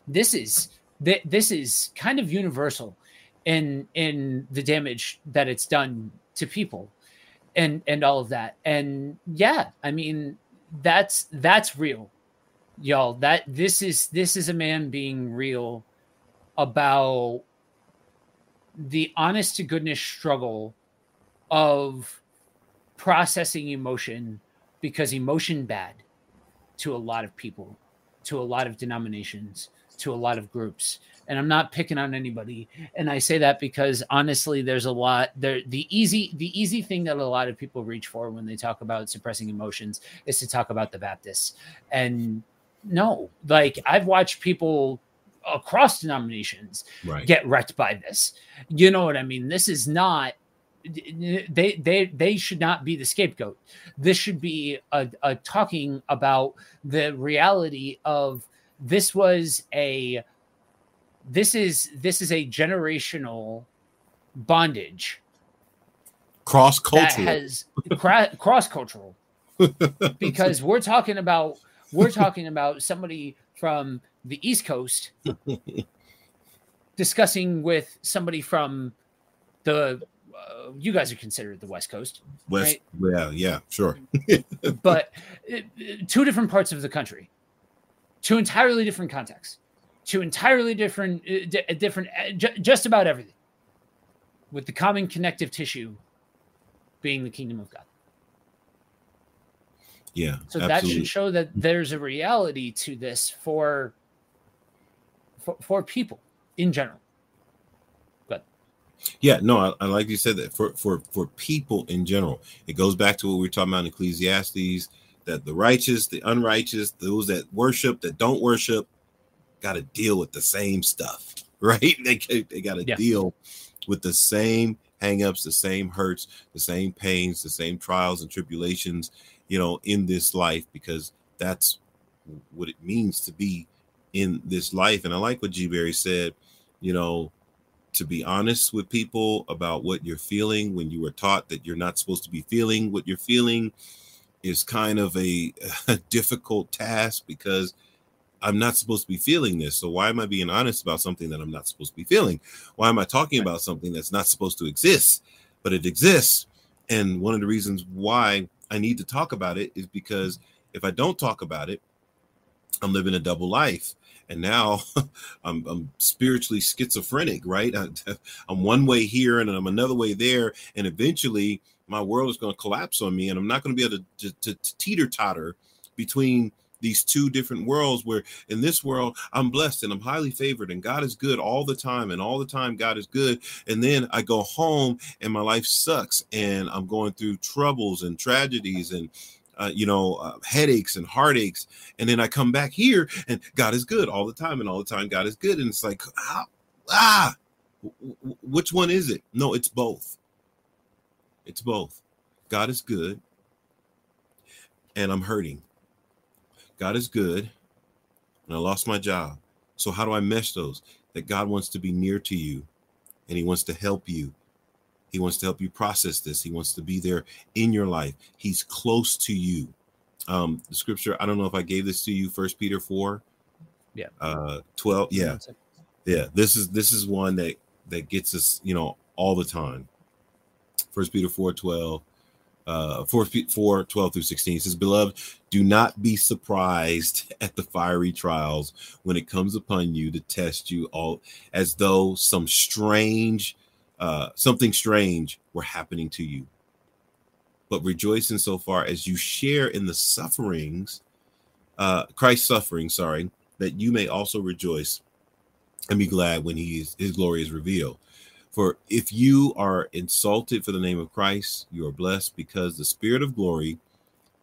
this is kind of universal in the damage that it's done to people and all of that. And yeah, I mean, that's real, y'all. That this is a man being real about the honest to goodness struggle of processing emotion, because emotion bad to a lot of people, to a lot of denominations, to a lot of groups. And I'm not picking on anybody. And I say that because honestly, there's a lot there. The easy thing that a lot of people reach for when they talk about suppressing emotions is to talk about the Baptists. And no, like I've watched people across denominations get wrecked by this. You know what I mean? This is not, they should not be the scapegoat. This should be a talking about the reality of this is a generational bondage, cross-cultural, because we're talking about somebody from the East Coast discussing with somebody from the you guys are considered the West Coast. West, right? Yeah, sure. But two different parts of the country, two entirely different contexts. To entirely different, just about everything, with the common connective tissue being the kingdom of God. Yeah. So absolutely. That should show that there's a reality to this for people in general. But yeah, no, I like you said that for people in general. It goes back to what we were talking about in Ecclesiastes, that the righteous, the unrighteous, those that worship, that don't worship, got to deal with the same stuff, right? They got to deal with the same hangups, the same hurts, the same pains, the same trials and tribulations, you know, in this life, because that's what it means to be in this life. And I like what G. Berry said, you know, to be honest with people about what you're feeling when you were taught that you're not supposed to be feeling what you're feeling is kind of a difficult task, because I'm not supposed to be feeling this. So why am I being honest about something that I'm not supposed to be feeling? Why am I talking about something that's not supposed to exist, but it exists? And one of the reasons why I need to talk about it is because if I don't talk about it, I'm living a double life. And now I'm spiritually schizophrenic, right? I'm one way here and I'm another way there. And eventually my world is going to collapse on me, and I'm not going to be able to teeter-totter between these two different worlds, where in this world I'm blessed and I'm highly favored and God is good all the time, and all the time God is good. And then I go home and my life sucks, and I'm going through troubles and tragedies and, headaches and heartaches. And then I come back here and God is good all the time, and all the time God is good. And it's like, which one is it? No, it's both. It's both. God is good and I'm hurting. God is good and I lost my job. So how do I mesh those? That God wants to be near to you and he wants to help you. He wants to help you process this. He wants to be there in your life. He's close to you. The scripture, I don't know if I gave this to you, 1 Peter 4. Yeah. 12. Yeah. Yeah. This is one that gets us, you know, all the time. 1 Peter 4:12. 4:12 through 16 says, "Beloved, do not be surprised at the fiery trials when it comes upon you to test you all, as though something strange were happening to you. But rejoice in so far as you share in the sufferings, Christ's suffering, that you may also rejoice and be glad when his glory is revealed. For if you are insulted for the name of Christ, you are blessed, because the spirit of glory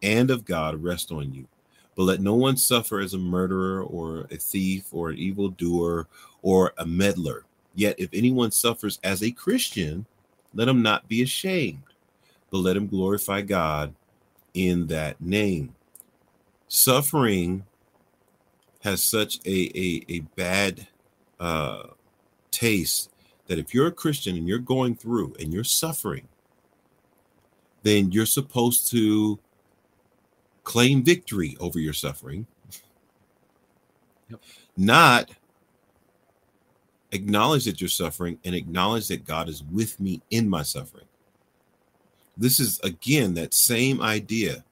and of God rest on you. But let no one suffer as a murderer or a thief or an evildoer or a meddler. Yet if anyone suffers as a Christian, let him not be ashamed, but let him glorify God in that name." Suffering has such a bad taste, that if you're a Christian and you're going through and you're suffering, then you're supposed to claim victory over your suffering, not acknowledge that you're suffering, and acknowledge that God is with me in my suffering. This is, again, that same idea,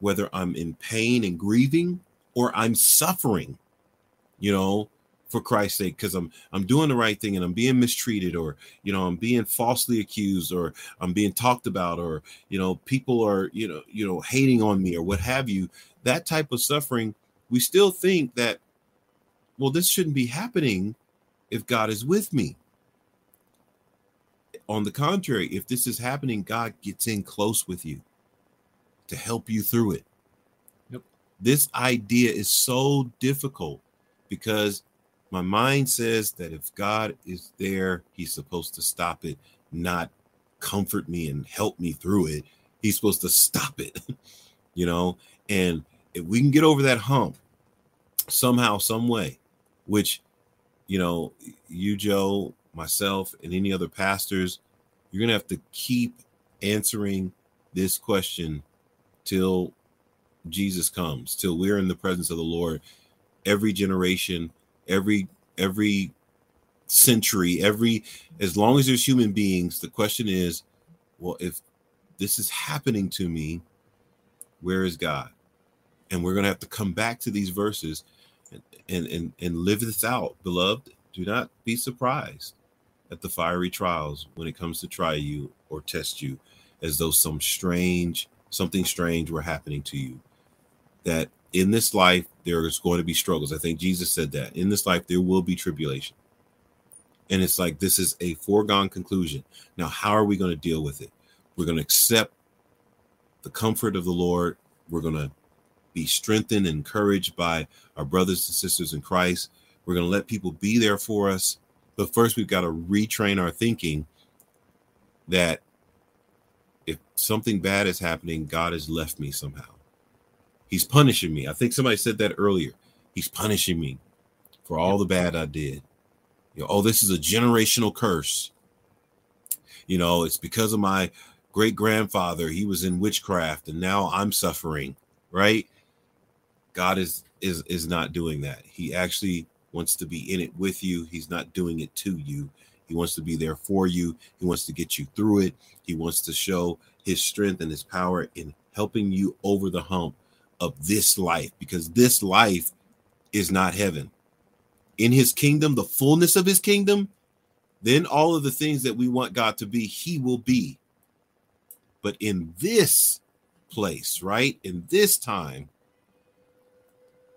whether I'm in pain and grieving or I'm suffering, you know, for Christ's sake, because I'm doing the right thing and I'm being mistreated, or, you know, I'm being falsely accused, or I'm being talked about, or, you know, people are, you know, hating on me or what have you. That type of suffering, we still think that well, this shouldn't be happening if God is with me. On the contrary, if this is happening, God gets in close with you to help you through it. Yep. This idea is so difficult because my mind says that if God is there, he's supposed to stop it, not comfort me and help me through it. He's supposed to stop it, you know, and if we can get over that hump somehow, some way, which, you know, you, Joe, myself, and any other pastors, you're going to have to keep answering this question till Jesus comes, till we're in the presence of the Lord. Every generation, every century, as long as there's human beings, the question is, well, if this is happening to me, where is God? And we're going to have to come back to these verses and live this out, beloved. Do not be surprised at the fiery trials when it comes to try you or test you, as though something strange were happening to you. That in this life, there is going to be struggles. I think Jesus said that in this life, there will be tribulation. And it's like, this is a foregone conclusion. Now, how are we going to deal with it? We're going to accept the comfort of the Lord. We're going to be strengthened and encouraged by our brothers and sisters in Christ. We're going to let people be there for us. But first, we've got to retrain our thinking that if something bad is happening, God has left me somehow. He's punishing me. I think somebody said that earlier. He's punishing me for all the bad I did. You know, oh, this is a generational curse. You know, it's because of my great-grandfather. He was in witchcraft, and now I'm suffering, right? God is not doing that. He actually wants to be in it with you. He's not doing it to you. He wants to be there for you. He wants to get you through it. He wants to show his strength and his power in helping you over the hump of this life, because this life is not heaven. In his kingdom, the fullness of his kingdom, then all of the things that we want God to be, he will be. But in this place, right, in this time,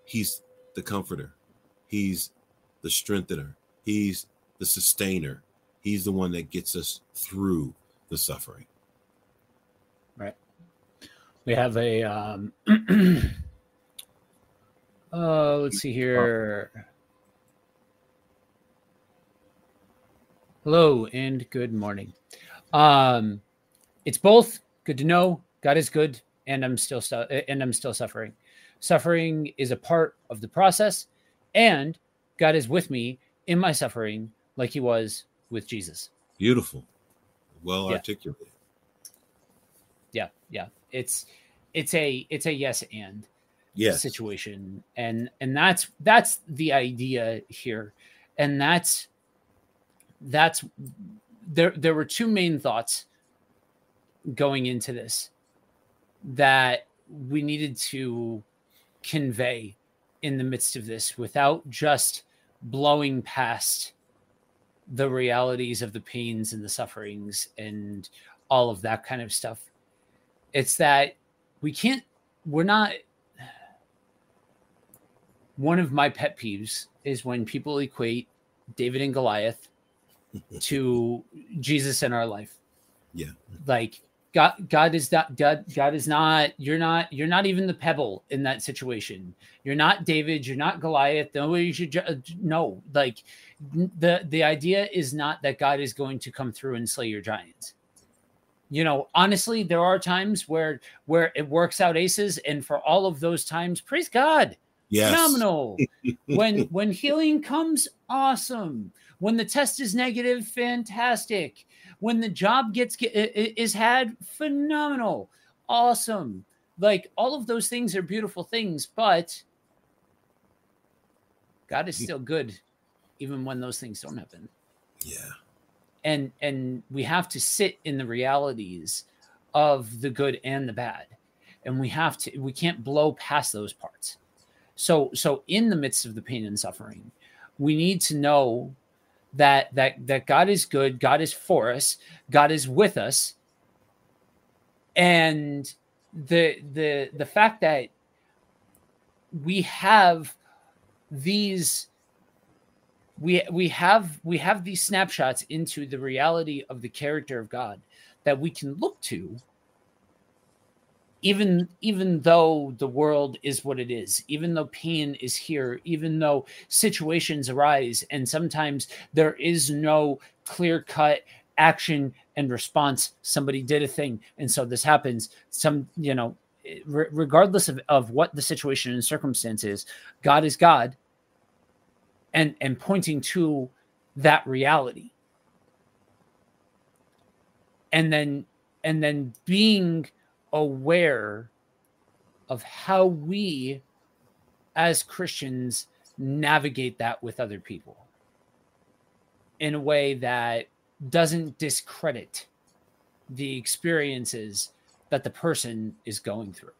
he's the comforter. He's the strengthener. He's the sustainer. He's the one that gets us through the suffering. Right. We have a, let's see here. Hello and good morning. It's both good to know God is good, and I'm still suffering. Suffering is a part of the process, and God is with me in my suffering like he was with Jesus. Beautiful. Well articulated. Yeah. It's a yes and situation. And that's the idea here. And that's there were two main thoughts going into this that we needed to convey in the midst of this without just blowing past the realities of the pains and the sufferings and all of that kind of stuff. It's that we're not, one of my pet peeves is when people equate David and Goliath to Jesus in our life. Yeah. Like, God is not, you're not even the pebble in that situation. You're not David. You're not Goliath. Nobody should judge. No, like the idea is not that God is going to come through and slay your giants. You know, honestly, there are times where it works out aces. And for all of those times, praise God. Yes. Phenomenal. When healing comes, awesome. When the test is negative, fantastic. When the job is had, phenomenal, awesome. Like, all of those things are beautiful things, but God is still good, even when those things don't happen. Yeah. And we have to sit in the realities of the good and the bad, and we can't blow past those parts. So in the midst of the pain and suffering, we need to know that God is good, God is for us, God is with us. And the fact that we have these we have these snapshots into the reality of the character of God that we can look to, even though the world is what it is, even though pain is here, even though situations arise, and sometimes there is no clear-cut action and response. Somebody did a thing, and so this happens. Regardless of what the situation and circumstance is God, and pointing to that reality, and then being aware of how we as Christians navigate that with other people in a way that doesn't discredit the experiences that the person is going through.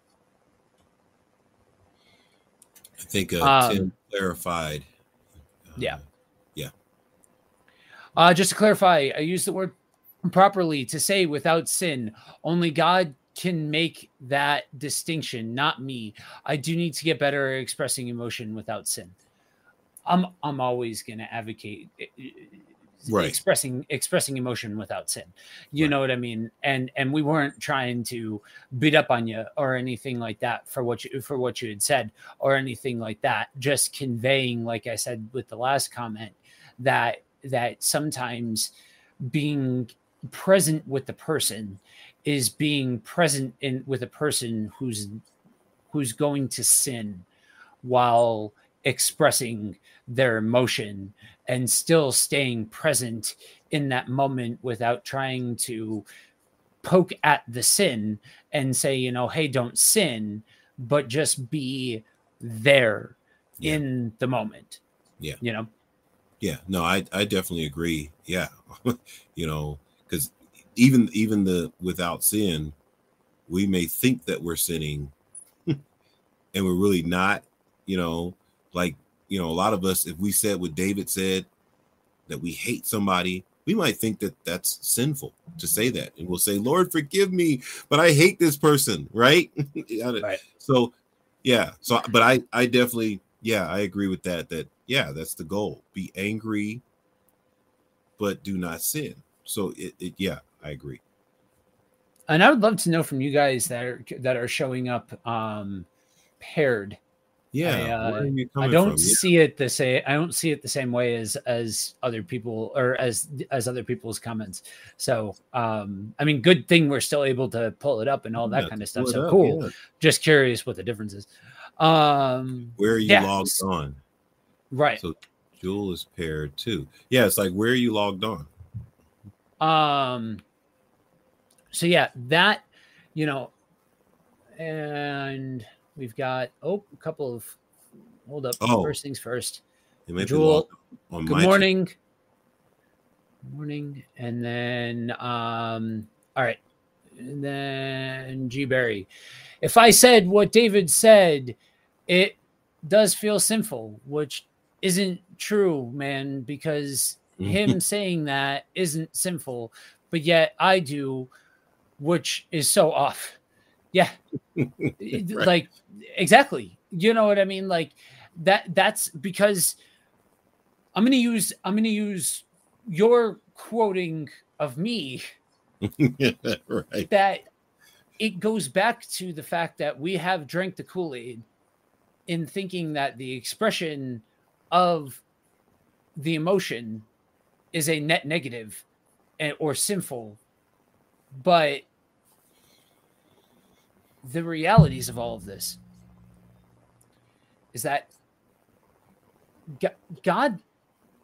I think Tim clarified. Yeah. Just to clarify, I use the word properly to say without sin. Only God can make that distinction, not me. I do need to get better at expressing emotion without sin. I'm always going to advocate expressing emotion without sin. You know what I mean? And we weren't trying to beat up on you or anything like that for what you had said or anything like that. Just conveying, like I said with the last comment, that sometimes being present with the person is being present with a person who's going to sin while expressing their emotion and still staying present in that moment without trying to poke at the sin and say, hey, don't sin, but just be there in the moment. Yeah. Yeah, no, I definitely agree. Yeah. Because even the without sin, we may think that we're sinning and we're really not, a lot of us, if we said what David said, that we hate somebody, we might think that that's sinful to say that. And we'll say, Lord, forgive me, but I hate this person. Right. Right. So, yeah. So, but I definitely, I agree with that. That's the goal. Be angry, but do not sin. So I agree. And I would love to know from you guys that are showing up paired. Yeah, I don't see it the same way as other people or as other people's comments. So, good thing we're still able to pull it up and all that kind of stuff. So cool. Yeah. Just curious what the difference is. Where are you logged on? Right. So Jewel is paired too. Yeah, it's like where are you logged on? So yeah, that and. We've got a couple of hold up. Oh, first things first. Jewel, good morning. Good morning. And then all right. And then G Berry. If I said what David said, it does feel sinful, which isn't true, man, because him saying that isn't sinful, but yet I do, which is so off. Yeah. Right. Like, exactly. You know what I mean? Like that's because I'm going to use your quoting of me. Right. That it goes back to the fact that we have drank the Kool-Aid in thinking that the expression of the emotion is a net negative or sinful, but the realities of all of this is that God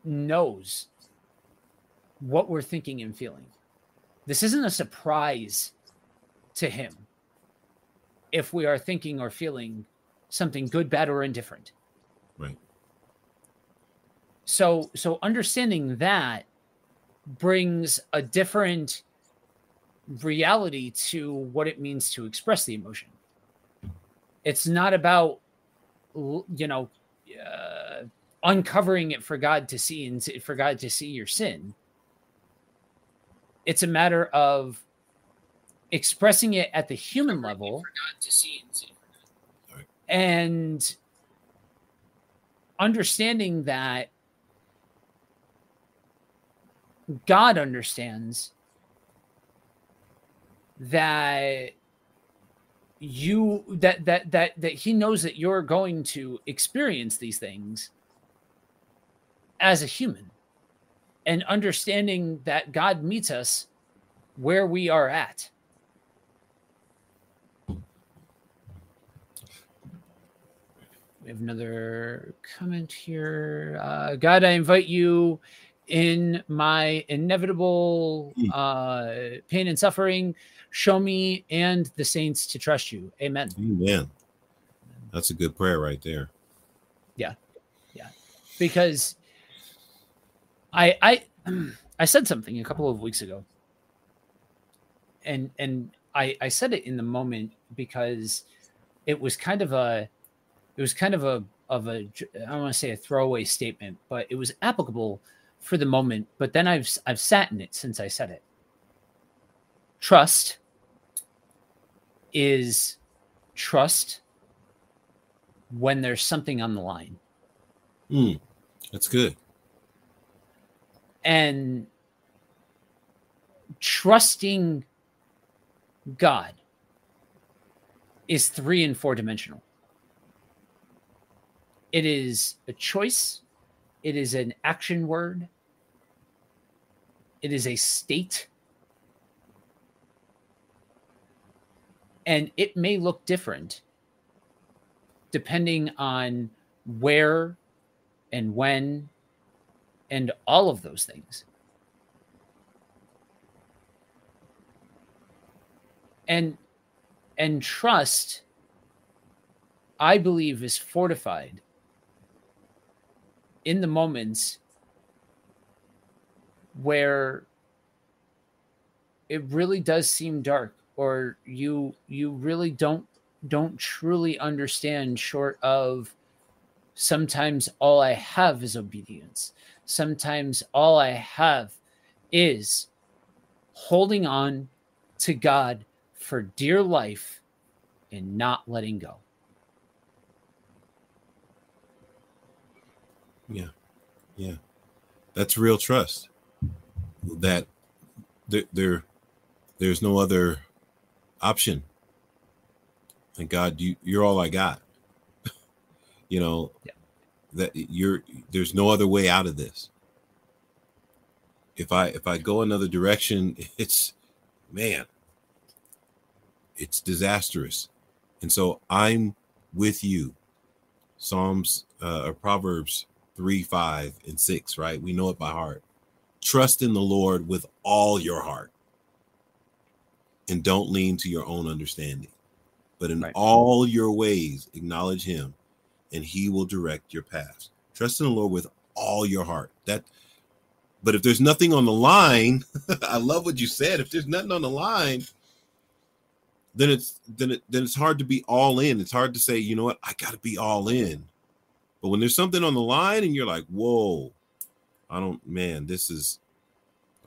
knows what we're thinking and feeling. This isn't a surprise to him if we are thinking or feeling something good, bad, or indifferent. Right. So understanding that brings a different reality to what it means to express the emotion. It's not about uncovering it for God to see and for God to see your sin. It's a matter of expressing it at the human level and understanding that God understands that you that he knows that you're going to experience these things as a human, and understanding that God meets us where we are at. We have another comment here. God, I invite you in my inevitable pain and suffering. Show me and the saints to trust you. Amen. Amen. That's a good prayer right there. Yeah. Yeah. Because I said something a couple of weeks ago. And I said it in the moment because it was kind of a, I don't want to say a throwaway statement, but it was applicable for the moment. But then I've sat in it since I said it. Trust is trust when there's something on the line. That's good. And trusting God is 3- and 4-dimensional. It is a choice. It is an action word. It is a state. And it may look different depending on where and when and all of those things. And trust, I believe, is fortified in the moments where it really does seem dark, or you really don't truly understand, short of sometimes all I have is obedience. Sometimes all I have is holding on to God for dear life and not letting go. Yeah. Yeah. That's real trust. That there's no other option. And God, you're all I got. You know, yeah. There's no other way out of this. If I go another direction, it's disastrous. And so I'm with you. Proverbs 3:5 and 6, right? We know it by heart. Trust in the Lord with all your heart, and don't lean to your own understanding, but in all your ways acknowledge him, and he will direct your paths. Trust in the Lord with all your heart. But if there's nothing on the line, I love what you said. If there's nothing on the line, then it's hard to be all in. It's hard to say, you know what, I got to be all in. But when there's something on the line and you're like, whoa, this is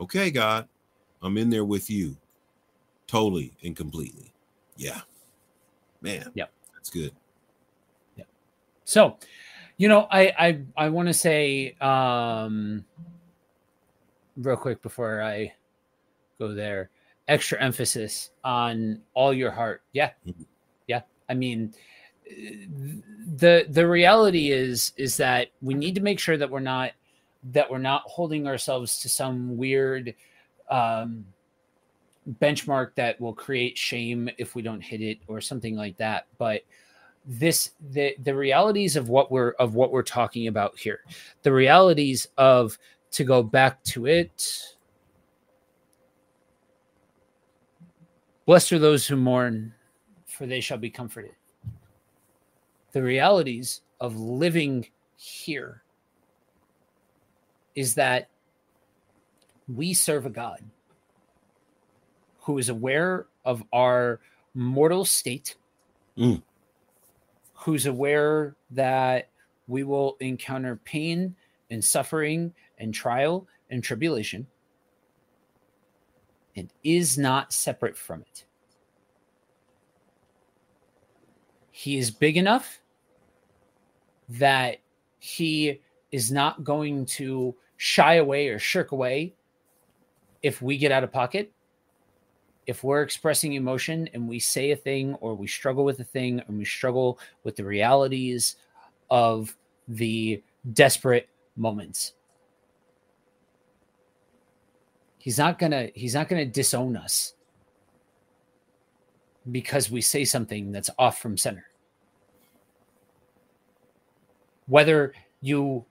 okay, God, I'm in there with you totally and completely. Yeah, man. Yeah, that's good. Yeah. So, I want to say real quick before I go there, extra emphasis on all your heart. Yeah. Mm-hmm. Yeah. I mean, the reality is that we need to make sure that we're not holding ourselves to some weird benchmark that will create shame if we don't hit it or something like that. But the realities of what we're talking about here, the realities of, to go back to it, blessed are those who mourn, for they shall be comforted. The realities of living here is that we serve a God who is aware of our mortal state, who's aware that we will encounter pain and suffering and trial and tribulation, and is not separate from it. He is big enough that he is not going to shy away or shirk away if we get out of pocket, if we're expressing emotion and we say a thing or we struggle with a thing and we struggle with the realities of the desperate moments, he's not gonna disown us because we say something that's off from center. Whether you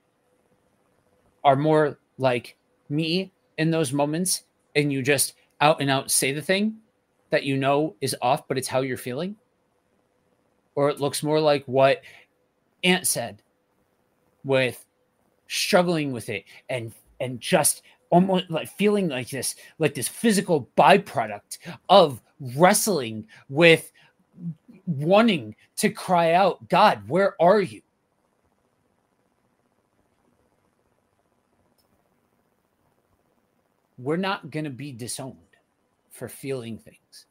are more like me in those moments and you just out and out say the thing that you know is off, but it's how you're feeling, or it looks more like what Aunt said with struggling with it and just almost like feeling like this physical byproduct of wrestling with wanting to cry out, God, where are you? We're not going to be disowned for feeling things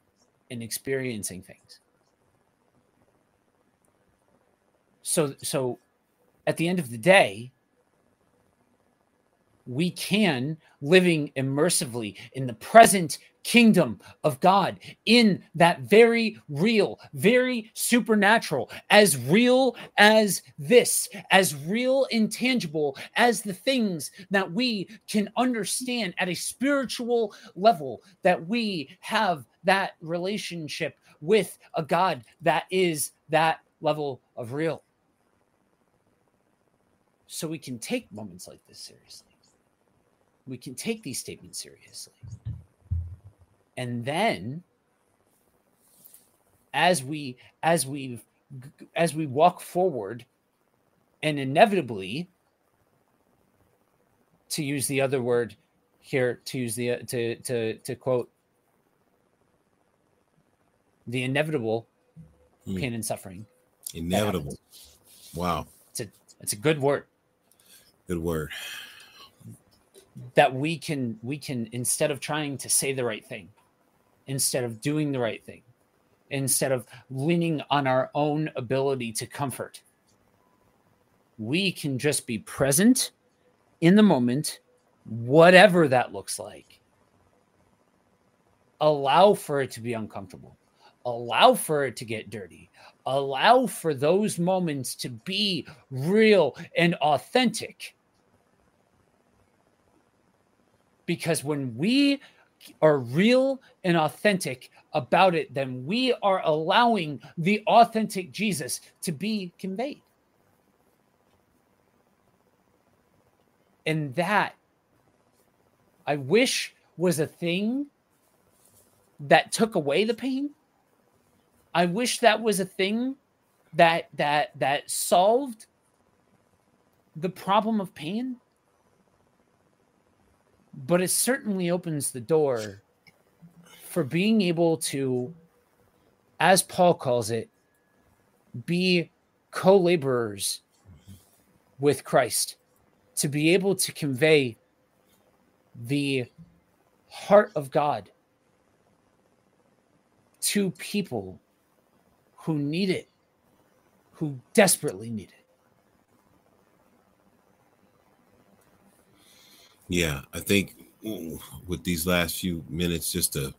and experiencing things. So at the end of the day, we can, living immersively in the present kingdom of God, in that very real, very supernatural, as real as this, as real and tangible as the things that we can understand at a spiritual level, that we have that relationship with a God that is that level of real. So we can take moments like this seriously. We can take these statements seriously. And then as we walk forward, and inevitably, to use the other word here, to quote the inevitable pain and suffering. Inevitable. Wow. It's a good word. Good word. That we can, instead of trying to say the right thing, instead of doing the right thing, instead of leaning on our own ability to comfort, we can just be present in the moment, whatever that looks like. Allow for it to be uncomfortable. Allow for it to get dirty. Allow for those moments to be real and authentic. Because when we are real and authentic about it, then we are allowing the authentic Jesus to be conveyed. And that, I wish, was a thing that took away the pain. I wish that was a thing that solved the problem of pain. But it certainly opens the door for being able to, as Paul calls it, be co-laborers with Christ, to be able to convey the heart of God to people who need it, who desperately need it. Yeah, I think with these last few minutes, just to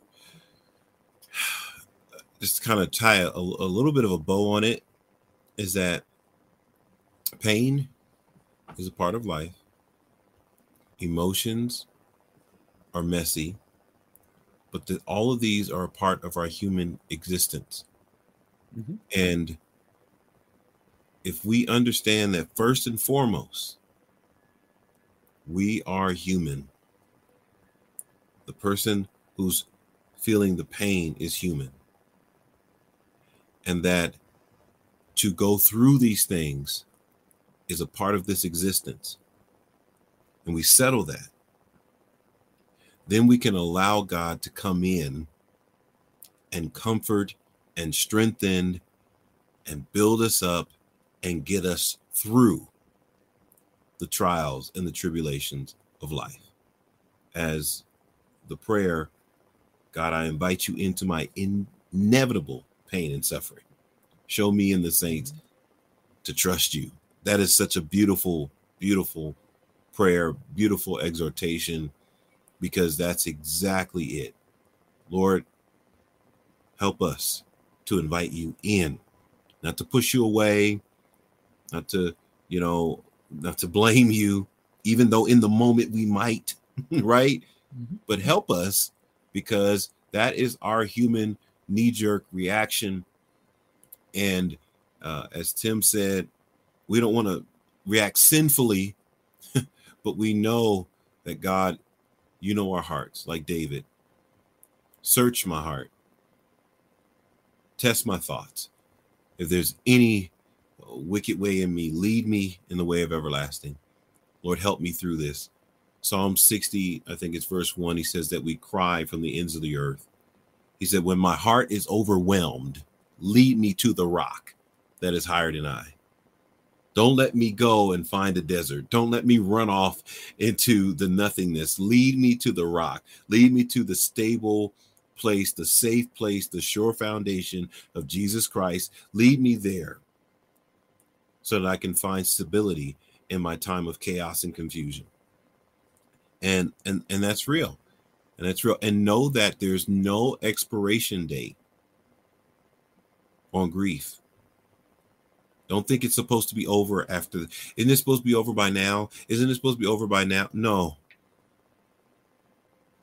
kind of tie a little bit of a bow on it, is that pain is a part of life. Emotions are messy, but all of these are a part of our human existence. Mm-hmm. And if we understand that first and foremost, we are human. The person who's feeling the pain is human. And that to go through these things is a part of this existence. And we settle that. Then we can allow God to come in and comfort and strengthen and build us up and get us through the trials and the tribulations of life. As the prayer, God, I invite you into my inevitable pain and suffering. Show me in the saints to trust you. That is such a beautiful, beautiful prayer, beautiful exhortation because that's exactly it. Lord, help us to invite you in, not to push you away, not to, not to blame you, even though in the moment we might, right? Mm-hmm. But help us, because that is our human knee-jerk reaction. And as Tim said, we don't want to react sinfully, but we know that God, you know our hearts, like David. Search my heart. Test my thoughts. If there's any wicked way in me, lead me in the way of everlasting. Lord, help me through this. Psalm 60, I think it's verse 1, he says that we cry from the ends of the earth. He said, when my heart is overwhelmed, lead me to the rock that is higher than I. Don't let me go and find a desert. Don't let me run off into the nothingness. Lead me to the rock. Lead me to the stable place, the safe place, the sure foundation of Jesus Christ. Lead me there so that I can find stability in my time of chaos and confusion. And that's real. And that's real. And know that there's no expiration date on grief. Don't think it's supposed to be over after. Isn't it supposed to be over by now? Isn't it supposed to be over by now? No.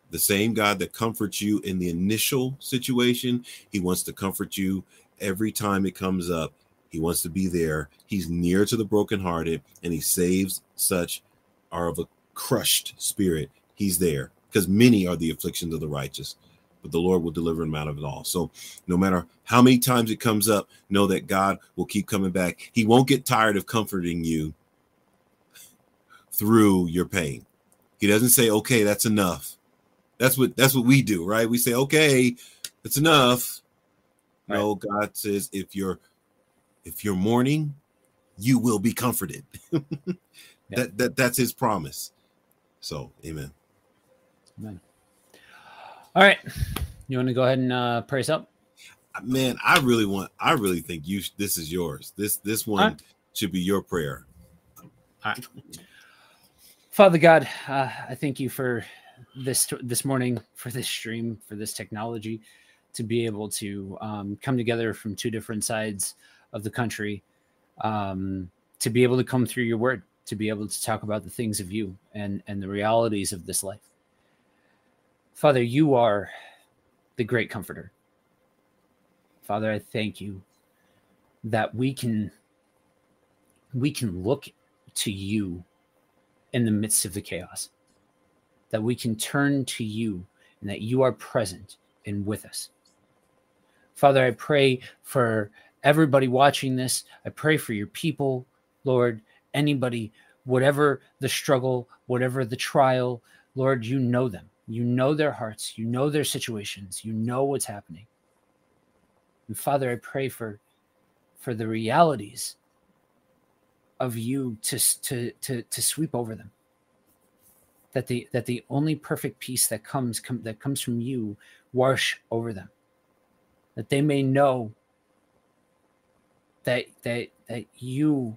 The same God that comforts you in the initial situation, he wants to comfort you every time it comes up. He wants to be there. He's near to the brokenhearted, and he saves such are of a crushed spirit. He's there, because many are the afflictions of the righteous, but the Lord will deliver him out of it all. So no matter how many times it comes up, know that God will keep coming back. He won't get tired of comforting you through your pain. He doesn't say, okay, that's enough. That's what we do, right? We say, okay, that's enough. Right. No, God says, if you're mourning, you will be comforted. Yeah. That's his promise. So, amen. Amen. All right. You want to go ahead and pray us up? Man, I really think this is yours. This one should be your prayer. All right. Father God, I thank you for this morning, for this stream, for this technology, to be able to come together from two different sides of the country, to be able to come through your word, to be able to talk about the things of you and the realities of this life. Father, you are the great comforter. Father, I thank you that we can look to you in the midst of the chaos, that we can turn to you and that you are present and with us. Father, I pray for everybody watching this. I pray for your people, Lord, anybody, whatever the struggle, whatever the trial, Lord, you know them. You know their hearts. You know their situations. You know what's happening. And Father, I pray for the realities of you to sweep over them. That the only perfect peace that comes from you wash over them. That they may know that you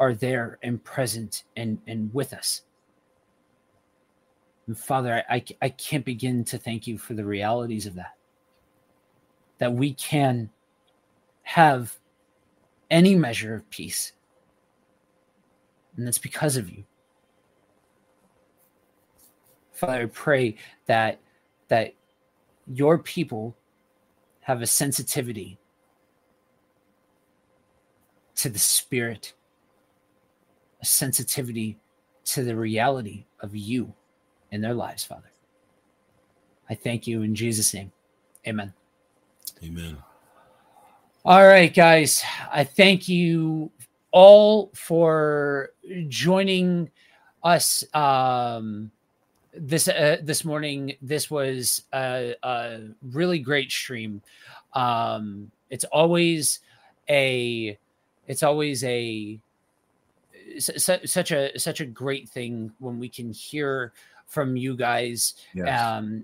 are there and present and with us. And Father, I can't begin to thank you for the realities of that. That we can have any measure of peace. And that's because of you. Father, I pray that your people have a sensitivity to the spirit, a sensitivity to the reality of you in their lives, Father. I thank you in Jesus' name. Amen. Amen. All right, guys. I thank you all for joining us this morning. This was a really great stream. It's always such a great thing when we can hear from you guys. Yes.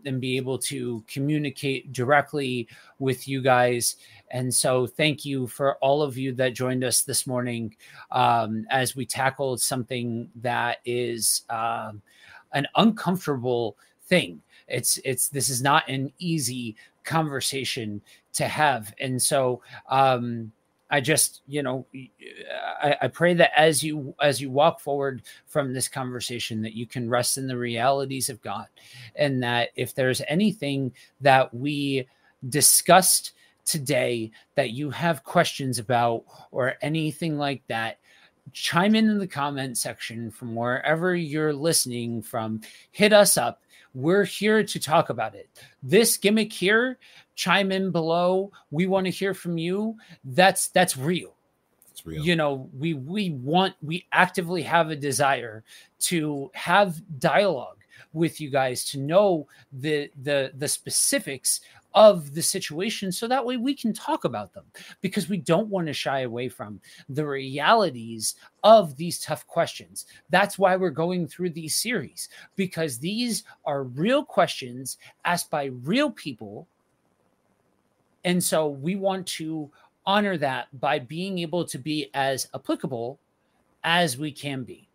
And be able to communicate directly with you guys. And so thank you for all of you that joined us this morning as we tackled something that is an uncomfortable thing. It's this is not an easy conversation to have. And so I just, I pray that as you walk forward from this conversation, that you can rest in the realities of God, and that if there's anything that we discussed today that you have questions about or anything like that, chime in the comment section from wherever you're listening from. Hit us up. We're here to talk about it. This gimmick here, chime in below. We want to hear from you. That's real. It's real. We actively have a desire to have dialogue with you guys, to know the specifics of the situation, so that way we can talk about them, because we don't want to shy away from the realities of these tough questions. That's why we're going through these series, because these are real questions asked by real people. And so we want to honor that by being able to be as applicable as we can be.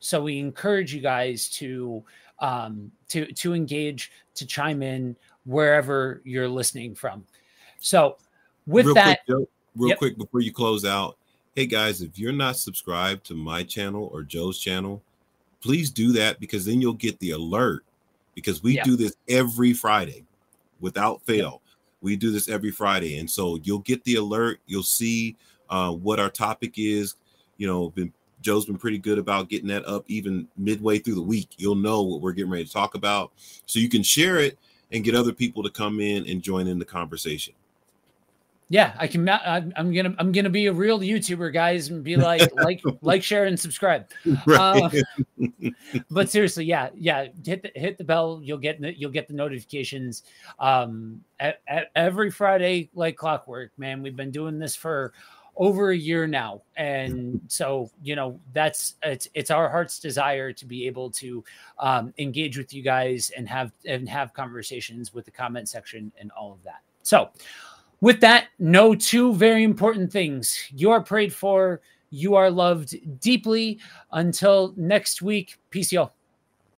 So we encourage you guys to engage, to chime in, wherever you're listening from. So with that, real quick before you close out, hey guys, if you're not subscribed to my channel or Joe's channel, please do that, because then you'll get the alert, because we do this every Friday without fail. Yep. We do this every Friday. And so you'll get the alert. You'll see what our topic is. Joe's been pretty good about getting that up even midway through the week. You'll know what we're getting ready to talk about, so you can share it and get other people to come in and join in the conversation. Yeah, I can. I'm gonna be a real YouTuber, guys, and be like, share, and subscribe. Right. But seriously, yeah. Hit the bell. You'll get the notifications. Every Friday, like clockwork, man. We've been doing this for over a year now, and so it's our heart's desire to be able to engage with you guys and have conversations with the comment section and all of that. So with that, know two very important things: you are prayed for, you are loved deeply. Until next week, peace, y'all.